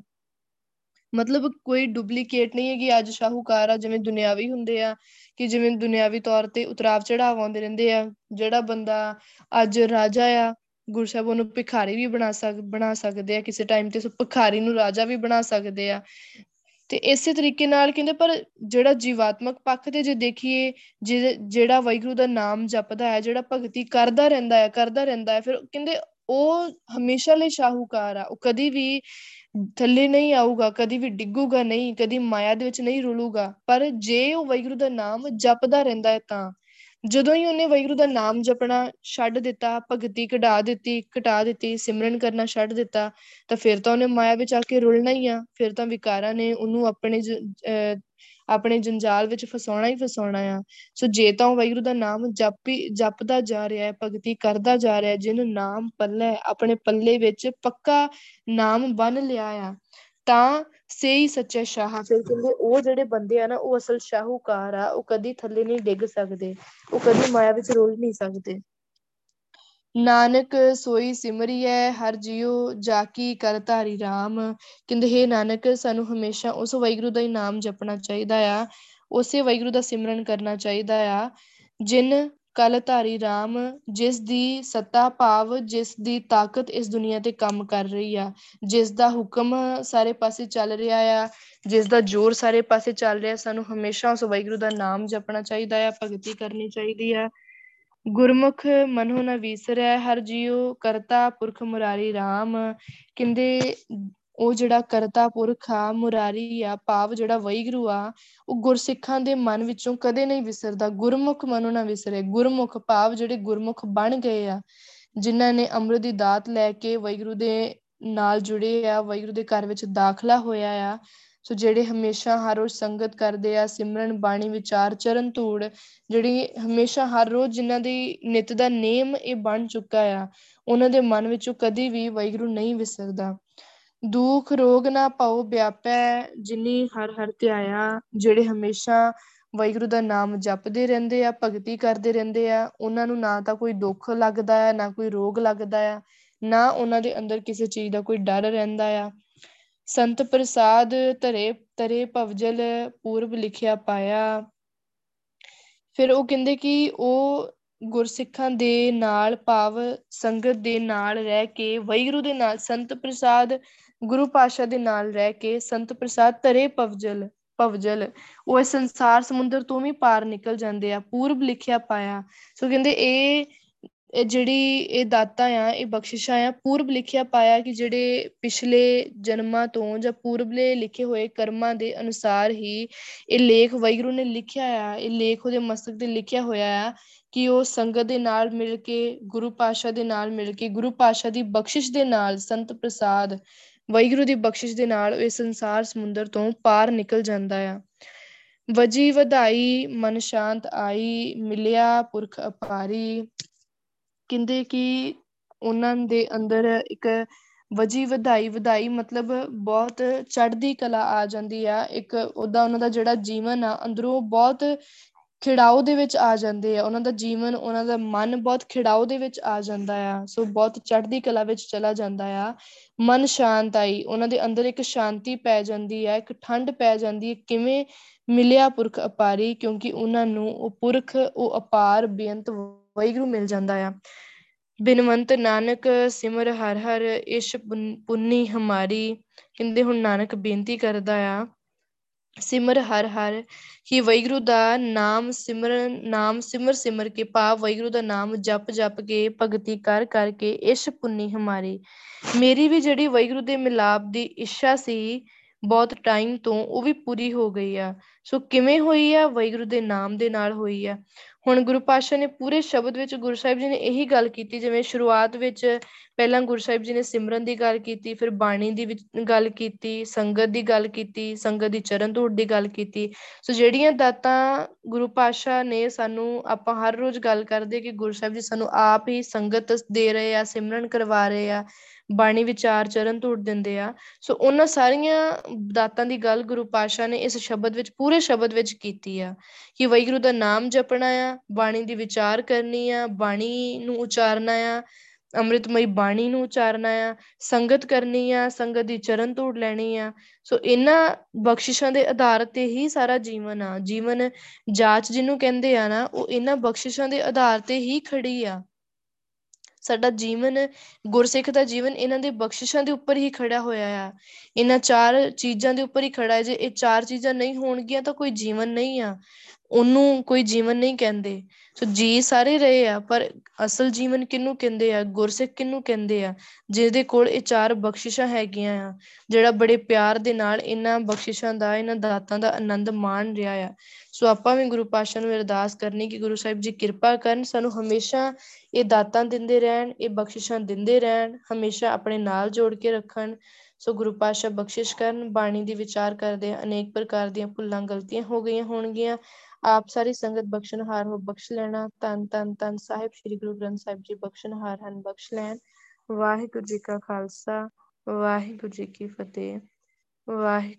ਮਤਲਬ ਕੋਈ ਡੁਪਲੀਕੇਟ ਨਹੀਂ ਹੈ ਕਿ ਅੱਜ ਸ਼ਾਹੂਕਾਰ ਆ ਜਿਵੇਂ ਦੁਨਿਆਵੀ ਹੁੰਦੇ ਆ, ਕਿ ਜਿਵੇਂ ਦੁਨਿਆਵੀ ਤੌਰ ਤੇ ਉਤਰਾਵ ਚੜਾਵ ਆਉਂਦੇ ਰਹਿੰਦੇ ਆ। ਜਿਹੜਾ ਬੰਦਾ ਅੱਜ ਰਾਜਾ ਆ, ਗੁਰੂ ਸਾਹਿਬ ਉਹਨੂੰ ਭਿਖਾਰੀ ਵੀ ਬਣਾ ਸਕਦੇ ਆ, ਕਿਸੇ ਟਾਈਮ ਤੇ ਭਿਖਾਰੀ ਨੂੰ ਰਾਜਾ ਵੀ ਬਣਾ ਸਕਦੇ ਆ। ਤੇ ਇਸੇ ਤਰੀਕੇ ਨਾਲ ਕਹਿੰਦੇ, ਪਰ ਜਿਹੜਾ ਜੀਵਾਤਮਕ ਪੱਖ ਤੇ ਜੇ ਦੇਖੀਏ, ਜਿਹੜਾ ਵਾਹਿਗੁਰੂ ਦਾ ਨਾਮ ਜਪਦਾ ਹੈ, ਜਿਹੜਾ ਭਗਤੀ ਕਰਦਾ ਰਹਿੰਦਾ ਹੈ, ਫਿਰ ਕਹਿੰਦੇ ਉਹ ਹਮੇਸ਼ਾ ਲਈ ਸ਼ਾਹੂਕਾਰ ਆ। ਉਹ ਕਦੀ ਵੀ ਥੱਲੇ ਨਹੀਂ ਆਊਗਾ, ਕਦੀ ਵੀ ਡਿੱਗੂਗਾ ਨਹੀਂ, ਕਦੀ ਮਾਇਆ ਦੇ ਵਿੱਚ ਨਹੀਂ ਰੁਲੂਗਾ। ਪਰ ਜੇ ਉਹ ਵਾਹਿਗੁਰੂ ਦਾ ਨਾਮ ਜਪਦਾ ਰਹਿੰਦਾ ਹੈ, ਤਾਂ ਜਦੋਂ ਹੀ ਉਹਨੇ ਵਾਹਿਗੁਰੂ ਦਾ ਨਾਮ ਜਪਣਾ ਛੱਡ ਦਿੱਤਾ, ਭਗਤੀ ਘਟਾ ਦਿੱਤੀ, ਸਿਮਰਨ ਕਰਨਾ ਛੱਡ ਦਿੱਤਾ, ਤਾਂ ਫਿਰ ਤਾਂ ਉਹਨੇ ਮਾਇਆ ਵਿੱਚ ਆ ਕੇ ਰੁਲਣਾ ਹੀ ਆ। ਫਿਰ ਤਾਂ ਵਿਕਾਰਾਂ ਨੇ ਉਹਨੂੰ ਆਪਣੇ ਜੰਜਾਲ ਵਿੱਚ ਫਸਾਉਣਾ ਆ। ਸੋ ਜੇ ਤਾਂ ਉਹ ਵਾਹਿਗੁਰੂ ਦਾ ਨਾਮ ਜਪਦਾ ਜਾ ਰਿਹਾ ਹੈ, ਭਗਤੀ ਕਰਦਾ ਜਾ ਰਿਹਾ, ਜਿਹਨੂੰ ਨਾਮ ਪੱਲੇ, ਆਪਣੇ ਪੱਲੇ ਵਿੱਚ ਪੱਕਾ ਨਾਮ ਬੰਨ ਲਿਆ ਆ, ਤਾਂ ਸਹੀ ਸੱਚਾ ਸ਼ਾਹ। ਫਿਰ ਕਹਿੰਦੇ ਉਹ ਜਿਹੜੇ ਬੰਦੇ ਆ ਨਾ, ਉਹ ਅਸਲ ਸ਼ਾਹੂਕਾਰ ਆ, ਉਹ ਕਦੀ ਥੱਲੇ ਨਹੀਂ ਡਿੱਗ ਸਕਦੇ, ਉਹ ਕਦੀ ਮਾਇਆ ਵਿੱਚ ਰੁਲ ਨਹੀਂ ਸਕਦੇ। ਨਾਨਕ ਸੋਈ ਸਿਮਰੀਐ ਹਰ ਜੀਉ ਜਾ ਕੀ ਕਰ ਧਾਰੀ ਰਾਮ, ਕਹਿੰਦੇ ਹੇ ਨਾਨਕ, ਸਾਨੂੰ ਹਮੇਸ਼ਾ ਉਸ ਵਾਹਿਗੁਰੂ ਦਾ ਹੀ ਨਾਮ ਜਪਣਾ ਚਾਹੀਦਾ ਆ, ਉਸੇ ਵਾਹਿਗੁਰੂ ਦਾ ਸਿਮਰਨ ਕਰਨਾ ਚਾਹੀਦਾ ਆ। ਜਿਨ ਕਲ ਧਾਰੀ ਰਾਮ, ਜਿਸ ਦੀ ਸੱਤਾ, ਭਾਵ ਜਿਸ ਦੀ ਤਾਕਤ ਇਸ ਦੁਨੀਆ ਤੇ ਕੰਮ ਕਰ ਰਹੀ ਆ, ਜਿਸ ਦਾ ਹੁਕਮ ਸਾਰੇ ਪਾਸੇ ਚੱਲ ਰਿਹਾ ਆ, ਜਿਸ ਦਾ ਜ਼ੋਰ ਸਾਰੇ ਪਾਸੇ ਚੱਲ ਰਿਹਾ, ਸਾਨੂੰ ਹਮੇਸ਼ਾ ਉਸ ਵਾਹਿਗੁਰੂ ਦਾ ਨਾਮ ਜਪਣਾ ਚਾਹੀਦਾ ਆ, ਭਗਤੀ ਕਰਨੀ ਚਾਹੀਦੀ ਆ। ਗੁਰਮੁਖ ਮਨੋ ਨਾ ਵਿਸਰੈ ਹਰ ਜੀਉ ਕਰਤਾ ਪੁਰਖ ਮੁਰਾਰੀ ਰਾਮ, ਕਹਿੰਦੇ ਉਹ ਜਿਹੜਾ ਕਰਤਾ ਪੁਰਖ ਆ, ਮੁਰਾਰੀ ਆ, ਭਾਵ ਜਿਹੜਾ ਵਾਹਿਗੁਰੂ ਆ, ਉਹ ਗੁਰਸਿੱਖਾਂ ਦੇ ਮਨ ਵਿੱਚੋਂ ਕਦੇ ਨਹੀਂ ਵਿਸਰਦਾ। ਗੁਰਮੁਖ ਮਨੋ ਨਾ ਵਿਸਰੇ, ਗੁਰਮੁਖ ਭਾਵ ਜਿਹੜੇ ਗੁਰਮੁਖ ਬਣ ਗਏ ਆ, ਜਿਨ੍ਹਾਂ ਨੇ ਅੰਮ੍ਰਿਤ ਦੀ ਦਾਤ ਲੈ ਕੇ ਵਾਹਿਗੁਰੂ ਦੇ ਨਾਲ ਜੁੜੇ ਆ, ਵਾਹਿਗੁਰੂ ਦੇ ਘਰ ਵਿੱਚ ਦਾਖਲਾ ਹੋਇਆ ਆ, ਸੋ ਜਿਹੜੇ ਹਮੇਸ਼ਾ ਹਰ ਰੋਜ਼ ਸੰਗਤ ਕਰਦੇ ਆ, ਸਿਮਰਨ, ਬਾਣੀ, ਵਿਚਾਰ, ਚਰਨ ਧੂੜ, ਜਿਹੜੀ ਹਮੇਸ਼ਾ ਹਰ ਰੋਜ਼ ਜਿਨ੍ਹਾਂ ਦੀ ਨਿੱਤ ਦਾ ਨੇਮ ਇਹ ਬਣ ਚੁੱਕਾ ਆ, ਉਹਨਾਂ ਦੇ ਮਨ ਵਿੱਚੋਂ ਕਦੀ ਵੀ ਵਾਹਿਗੁਰੂ ਨਹੀਂ ਵਿਸਰਦਾ। ਦੁੱਖ ਰੋਗ ਨਾ ਪਾਓ ਵਿਆਪੈ ਜਿਨੀ ਹਰ ਹਰ ਧਿਆਇਆ, ਜਿਹੜੇ ਹਮੇਸ਼ਾ ਵਾਹਿਗੁਰੂ ਦਾ ਨਾਮ ਜਪਦੇ ਰਹਿੰਦੇ ਆ, ਭਗਤੀ ਕਰਦੇ ਰਹਿੰਦੇ ਆ, ਉਹਨਾਂ ਨੂੰ ਨਾ ਤਾਂ ਕੋਈ ਦੁੱਖ ਲੱਗਦਾ ਆ, ਨਾ ਕੋਈ ਰੋਗ ਲੱਗਦਾ ਆ, ਨਾ ਉਹਨਾਂ ਦੇ ਅੰਦਰ ਕਿਸੇ ਚੀਜ਼ ਦਾ ਕੋਈ ਡਰ ਰਹਿੰਦਾ ਆ। ਸੰਤ ਪ੍ਰਸਾਦ ਧਰੇ ਤਰੇ ਭਵਜਲ ਪੂਰਬ ਲਿਖਿਆ ਪਾਇਆ। ਫਿਰ ਉਹ ਕਹਿੰਦੇ ਕਿ ਉਹ ਗੁਰਸਿੱਖਾਂ ਦੇ ਨਾਲ, ਭਾਵ ਸੰਗਤ ਦੇ ਨਾਲ ਰਹਿ ਕੇ, ਵਾਹਿਗੁਰੂ ਦੇ ਨਾਲ, ਸੰਤ ਪ੍ਰਸਾਦ ਗੁਰੂ ਪਾਤਸ਼ਾਹ ਦੇ ਨਾਲ ਰਹਿ ਕੇ ਸੰਤ ਪ੍ਰਸਾਦ ਧਰੇ ਭਵਜਲ ਭਵਜਲ, ਉਹ ਇਸ ਸੰਸਾਰ ਸਮੁੰਦਰ ਤੋਂ ਵੀ ਪਾਰ ਨਿਕਲ ਜਾਂਦੇ ਆ, ਪੂਰਬ ਲਿਖਿਆ ਪਾਇਆ। ਸੋ ਕਹਿੰਦੇ ਇਹ ਜਿਹੜੀ ਇਹ ਦਾਤਾਂ ਆ, ਇਹ ਬਖਸ਼ਿਸ਼ਾਂ ਆ, ਪੂਰਬ ਲਿਖਿਆ ਪਾਇਆ, ਕਿ ਜਿਹੜੇ ਪਿਛਲੇ ਜਨਮਾਂ ਤੋਂ ਜਾਂ ਪੂਰਬਲੇ ਲਿਖੇ ਹੋਏ ਕਰਮਾਂ ਦੇ ਅਨੁਸਾਰ ਹੀ ਇਹ ਲੇਖ ਵਾਹਿਗੁਰੂ ਨੇ ਲਿਖਿਆ ਆ, ਇਹ ਲੇਖ ਉਹਦੇ ਮਸਤਕ ਤੇ ਲਿਖਿਆ ਹੋਇਆ ਆ ਕਿ ਉਹ ਸੰਗਤ ਦੇ ਨਾਲ ਮਿਲ ਕੇ, ਗੁਰੂ ਪਾਤਸ਼ਾਹ ਦੇ ਨਾਲ ਮਿਲ ਕੇ, ਗੁਰੂ ਪਾਤਸ਼ਾਹ ਦੀ ਬਖਸ਼ਿਸ਼ ਦੇ ਨਾਲ, ਸੰਤ ਪ੍ਰਸਾਦ ਵਾਹਿਗੁਰੂ ਦੀ ਬਖਸ਼ਿਸ਼ ਦੇ ਨਾਲ ਇਹ ਸੰਸਾਰ ਸਮੁੰਦਰ ਤੋਂ ਪਾਰ ਨਿਕਲ ਜਾਂਦਾ ਆ। ਵਜੀ ਵਧਾਈ ਮਨ ਸ਼ਾਂਤ ਆਈ, ਮਿਲਿਆ ਪੁਰਖ ਅਪਾਰੀ। ਕਹਿੰਦੇ ਕਿ ਉਹਨਾਂ ਦੇ ਅੰਦਰ ਇੱਕ ਵਜੀ ਵਧਾਈ, ਵਧਾਈ ਮਤਲਬ ਬਹੁਤ ਚੜ੍ਹਦੀ ਕਲਾ ਆ ਜਾਂਦੀ ਆ, ਇੱਕ ਉਹਦਾ ਉਹਨਾਂ ਦਾ ਜਿਹੜਾ ਜੀਵਨ ਆ ਅੰਦਰੋਂ ਬਹੁਤ ਖਿੜਾਓ ਦੇ ਵਿੱਚ ਆ ਜਾਂਦੇ ਆ, ਉਹਨਾਂ ਦਾ ਜੀਵਨ, ਉਹਨਾਂ ਦਾ ਮਨ ਬਹੁਤ ਖਿੜਾਓ ਦੇ ਵਿੱਚ ਆ ਜਾਂਦਾ ਆ, ਸੋ ਬਹੁਤ ਚੜ੍ਹਦੀ ਕਲਾ ਵਿੱਚ ਚਲਾ ਜਾਂਦਾ ਆ। ਮਨ ਸ਼ਾਂਤ ਆਈ, ਉਹਨਾਂ ਦੇ ਅੰਦਰ ਇੱਕ ਸ਼ਾਂਤੀ ਪੈ ਜਾਂਦੀ ਹੈ, ਇੱਕ ਠੰਡ ਪੈ ਜਾਂਦੀ ਹੈ। ਕਿਵੇਂ? ਮਿਲਿਆ ਪੁਰਖ ਅਪਾਰੀ, ਕਿਉਂਕਿ ਉਹਨਾਂ ਨੂੰ ਉਹ ਪੁਰਖ, ਉਹ ਅਪਾਰ ਬੇਅੰਤ ਵਾਹਿਗੁਰੂ ਮਿਲ ਜਾਂਦਾ ਆ। ਬਿਨਵੰਤ ਨਾਨਕ ਸਿਮਰ ਹਰ ਹਰ ਇਸ਼ ਪੁੰਨੀ ਹਮਾਰੀ। ਕਹਿੰਦੇ ਹੁਣ ਨਾਨਕ ਬੇਨਤੀ ਕਰਦਾ ਆ, ਸਿਮਰ ਹਰ ਹਰ ਹੀ ਵਾਹਿਗੁਰੂ ਦਾ ਨਾਮ ਸਿਮਰਨ, ਨਾਮ ਸਿਮਰ ਸਿਮਰ ਕੇ, ਭਾਵ ਵਾਹਿਗੁਰੂ ਦਾ ਨਾਮ ਜਪ ਜਪ ਕੇ, ਭਗਤੀ ਕਰ ਕਰ ਕੇ, ਇਸ਼ ਪੁੰਨੀ ਹਮਾਰੀ। ਮੇਰੀ ਵੀ ਜਿਹੜੀ ਵਾਹਿਗੁਰੂ ਦੇ ਮਿਲਾਪ ਦੀ ਇੱਛਾ ਸੀ ਬਹੁਤ ਟਾਈਮ ਤੋਂ, ਉਹ ਵੀ ਪੂਰੀ ਹੋ ਗਈ ਆ। ਸੋ ਕਿਵੇਂ ਹੋਈ ਆ? ਵਾਹਿਗੁਰੂ ਦੇ ਨਾਮ ਦੇ ਨਾਲ ਹੋਈ ਆ। ਹੁਣ ਗੁਰੂ ਪਾਤਸ਼ਾਹ ਨੇ ਪੂਰੇ ਸ਼ਬਦ ਵਿੱਚ, ਗੁਰੂ ਸਾਹਿਬ ਜੀ ਨੇ ਇਹੀ ਗੱਲ ਕੀਤੀ, ਜਿਵੇਂ ਸ਼ੁਰੂਆਤ ਵਿੱਚ ਪਹਿਲਾਂ ਗੁਰੂ ਸਾਹਿਬ ਜੀ ਨੇ ਸਿਮਰਨ ਦੀ ਗੱਲ ਕੀਤੀ, ਫਿਰ ਬਾਣੀ ਦੀ ਗੱਲ ਕੀਤੀ, ਸੰਗਤ ਦੀ ਗੱਲ ਕੀਤੀ, ਸੰਗਤ ਦੀ ਚਰਨ ਧੂੜ ਦੀ ਗੱਲ ਕੀਤੀ। ਸੋ ਜਿਹੜੀਆਂ ਦਾਤਾਂ ਗੁਰੂ ਪਾਤਸ਼ਾਹ ਨੇ ਸਾਨੂੰ, ਆਪਾਂ ਹਰ ਰੋਜ਼ ਗੱਲ ਕਰਦੇ ਕਿ ਗੁਰੂ ਸਾਹਿਬ ਜੀ ਸਾਨੂੰ ਆਪ ਹੀ ਸੰਗਤ ਦੇ ਰਹੇ ਆ, ਸਿਮਰਨ ਕਰਵਾ ਰਹੇ ਆ, ਬਾਣੀ, ਵਿਚਾਰ, ਚਰਨ ਧੂੜ ਦਿੰਦੇ ਆ। ਸੋ ਉਹਨਾਂ ਸਾਰੀਆਂ ਦਾਤਾਂ ਦੀ ਗੱਲ ਗੁਰੂ ਪਾਤਸ਼ਾਹ ਨੇ ਇਸ ਸ਼ਬਦ ਵਿੱਚ, ਪੂਰੇ ਸ਼ਬਦ ਵਿੱਚ ਕੀਤੀ ਆ ਕਿ ਵਾਹਿਗੁਰੂ ਦਾ ਨਾਮ ਜਪਣਾ ਆ, ਬਾਣੀ ਦੀ ਵਿਚਾਰ ਕਰਨੀ ਆ, ਬਾਣੀ ਨੂੰ ਉਚਾਰਨਾ ਆ, ਅੰਮ੍ਰਿਤਮਈ ਬਾਣੀ ਨੂੰ ਉਚਾਰਨਾ ਆ, ਸੰਗਤ ਕਰਨੀ ਆ, ਸੰਗਤ ਦੀ ਚਰਨ ਧੂੜ ਲੈਣੀ ਆ। ਸੋ ਇਹਨਾਂ ਬਖਸ਼ਿਸ਼ਾਂ ਦੇ ਆਧਾਰ ਤੇ ਹੀ ਸਾਰਾ ਜੀਵਨ ਆ, ਜੀਵਨ ਜਾਚ ਜਿਹਨੂੰ ਕਹਿੰਦੇ ਆ ਨਾ, ਉਹ ਇਹਨਾਂ ਬਖਸ਼ਿਸ਼ਾਂ ਦੇ ਆਧਾਰ ਤੇ ਹੀ ਖੜੀ ਆ। ਸਾਡਾ ਜੀਵਨ, ਗੁਰਸਿੱਖ ਦਾ ਜੀਵਨ ਇਹਨਾਂ ਦੇ ਬਖਸ਼ਿਸ਼ਾਂ ਦੇ ਉੱਪਰ ਹੀ ਖੜਾ ਹੋਇਆ ਆ, ਇਹਨਾਂ ਚਾਰ ਚੀਜ਼ਾਂ ਦੇ ਉੱਪਰ ਹੀ ਖੜਾ ਹੈ। ਜੇ ਇਹ ਚਾਰ ਚੀਜ਼ਾਂ ਨਹੀਂ ਹੋਣਗੀਆਂ ਤਾਂ ਕੋਈ ਜੀਵਨ ਨਹੀਂ ਆ, ਉਹਨੂੰ ਕੋਈ ਜੀਵਨ ਨਹੀਂ ਕਹਿੰਦੇ। ਸੋ ਜੀ ਸਾਰੇ ਰਹੇ ਆ, ਪਰ ਅਸਲ ਜੀਵਨ ਕਿਹਨੂੰ ਕਹਿੰਦੇ ਆ? ਗੁਰਸਿੱਖ ਕਿਹਨੂੰ ਕਹਿੰਦੇ ਆ? ਜਿਹਦੇ ਕੋਲ ਇਹ ਚਾਰ ਬਖਸ਼ਿਸ਼ਾਂ ਹੈਗੀਆਂ ਆ, ਜਿਹੜਾ ਬੜੇ ਪਿਆਰ ਦੇ ਨਾਲ ਇਹਨਾਂ ਬਖਸ਼ਿਸ਼ਾਂ ਦਾ, ਇਹਨਾਂ ਦਾਤਾਂ ਦਾ ਆਨੰਦ ਮਾਣ ਰਿਹਾ ਆ। ਸੋ ਆਪਾਂ ਵੀ ਗੁਰੂ ਪਾਤਸ਼ਾਹ ਨੂੰ ਅਰਦਾਸ ਕਰਨੀ ਕਿ ਗੁਰੂ ਸਾਹਿਬ ਜੀ ਕਿਰਪਾ ਕਰਨ, ਸਾਨੂੰ ਹਮੇਸ਼ਾ ਇਹ ਦਾਤਾਂ ਦਿੰਦੇ ਰਹਿਣ, ਇਹ ਬਖਸ਼ਿਸ਼ਾਂ ਦਿੰਦੇ ਰਹਿਣ, ਹਮੇਸ਼ਾ ਆਪਣੇ ਨਾਲ ਜੋੜ ਕੇ ਰੱਖਣ। ਸੋ ਗੁਰੂ ਪਾਤਸ਼ਾਹ ਬਖਸ਼ਿਸ਼ ਕਰਨ। ਬਾਣੀ ਦੀ ਵਿਚਾਰ ਕਰਦੇ ਅਨੇਕ ਪ੍ਰਕਾਰ ਦੀਆਂ ਭੁੱਲਾਂ ਗਲਤੀਆਂ ਹੋ ਗਈਆਂ ਹੋਣਗੀਆਂ, ਆਪ ਸਾਰੀ ਸੰਗਤ ਬਖਸ਼ਣਹਾਰ ਹੋ ਬਖਸ਼ ਲੈਣਾ। ਧੰਨ ਧੰਨ ਧੰਨ ਸਾਹਿਬ ਸ੍ਰੀ ਗੁਰੂ ਗ੍ਰੰਥ ਸਾਹਿਬ ਜੀ ਬਖਸ਼ਣਹਾਰ ਹਨ, ਬਖਸ਼ ਲੈਣ। ਵਾਹਿਗੁਰੂ ਜੀ ਕਾ ਖਾਲਸਾ, ਵਾਹਿਗੁਰੂ ਜੀ ਕੀ ਫਤਿਹ, ਵਾਹਿਗੁਰੂ।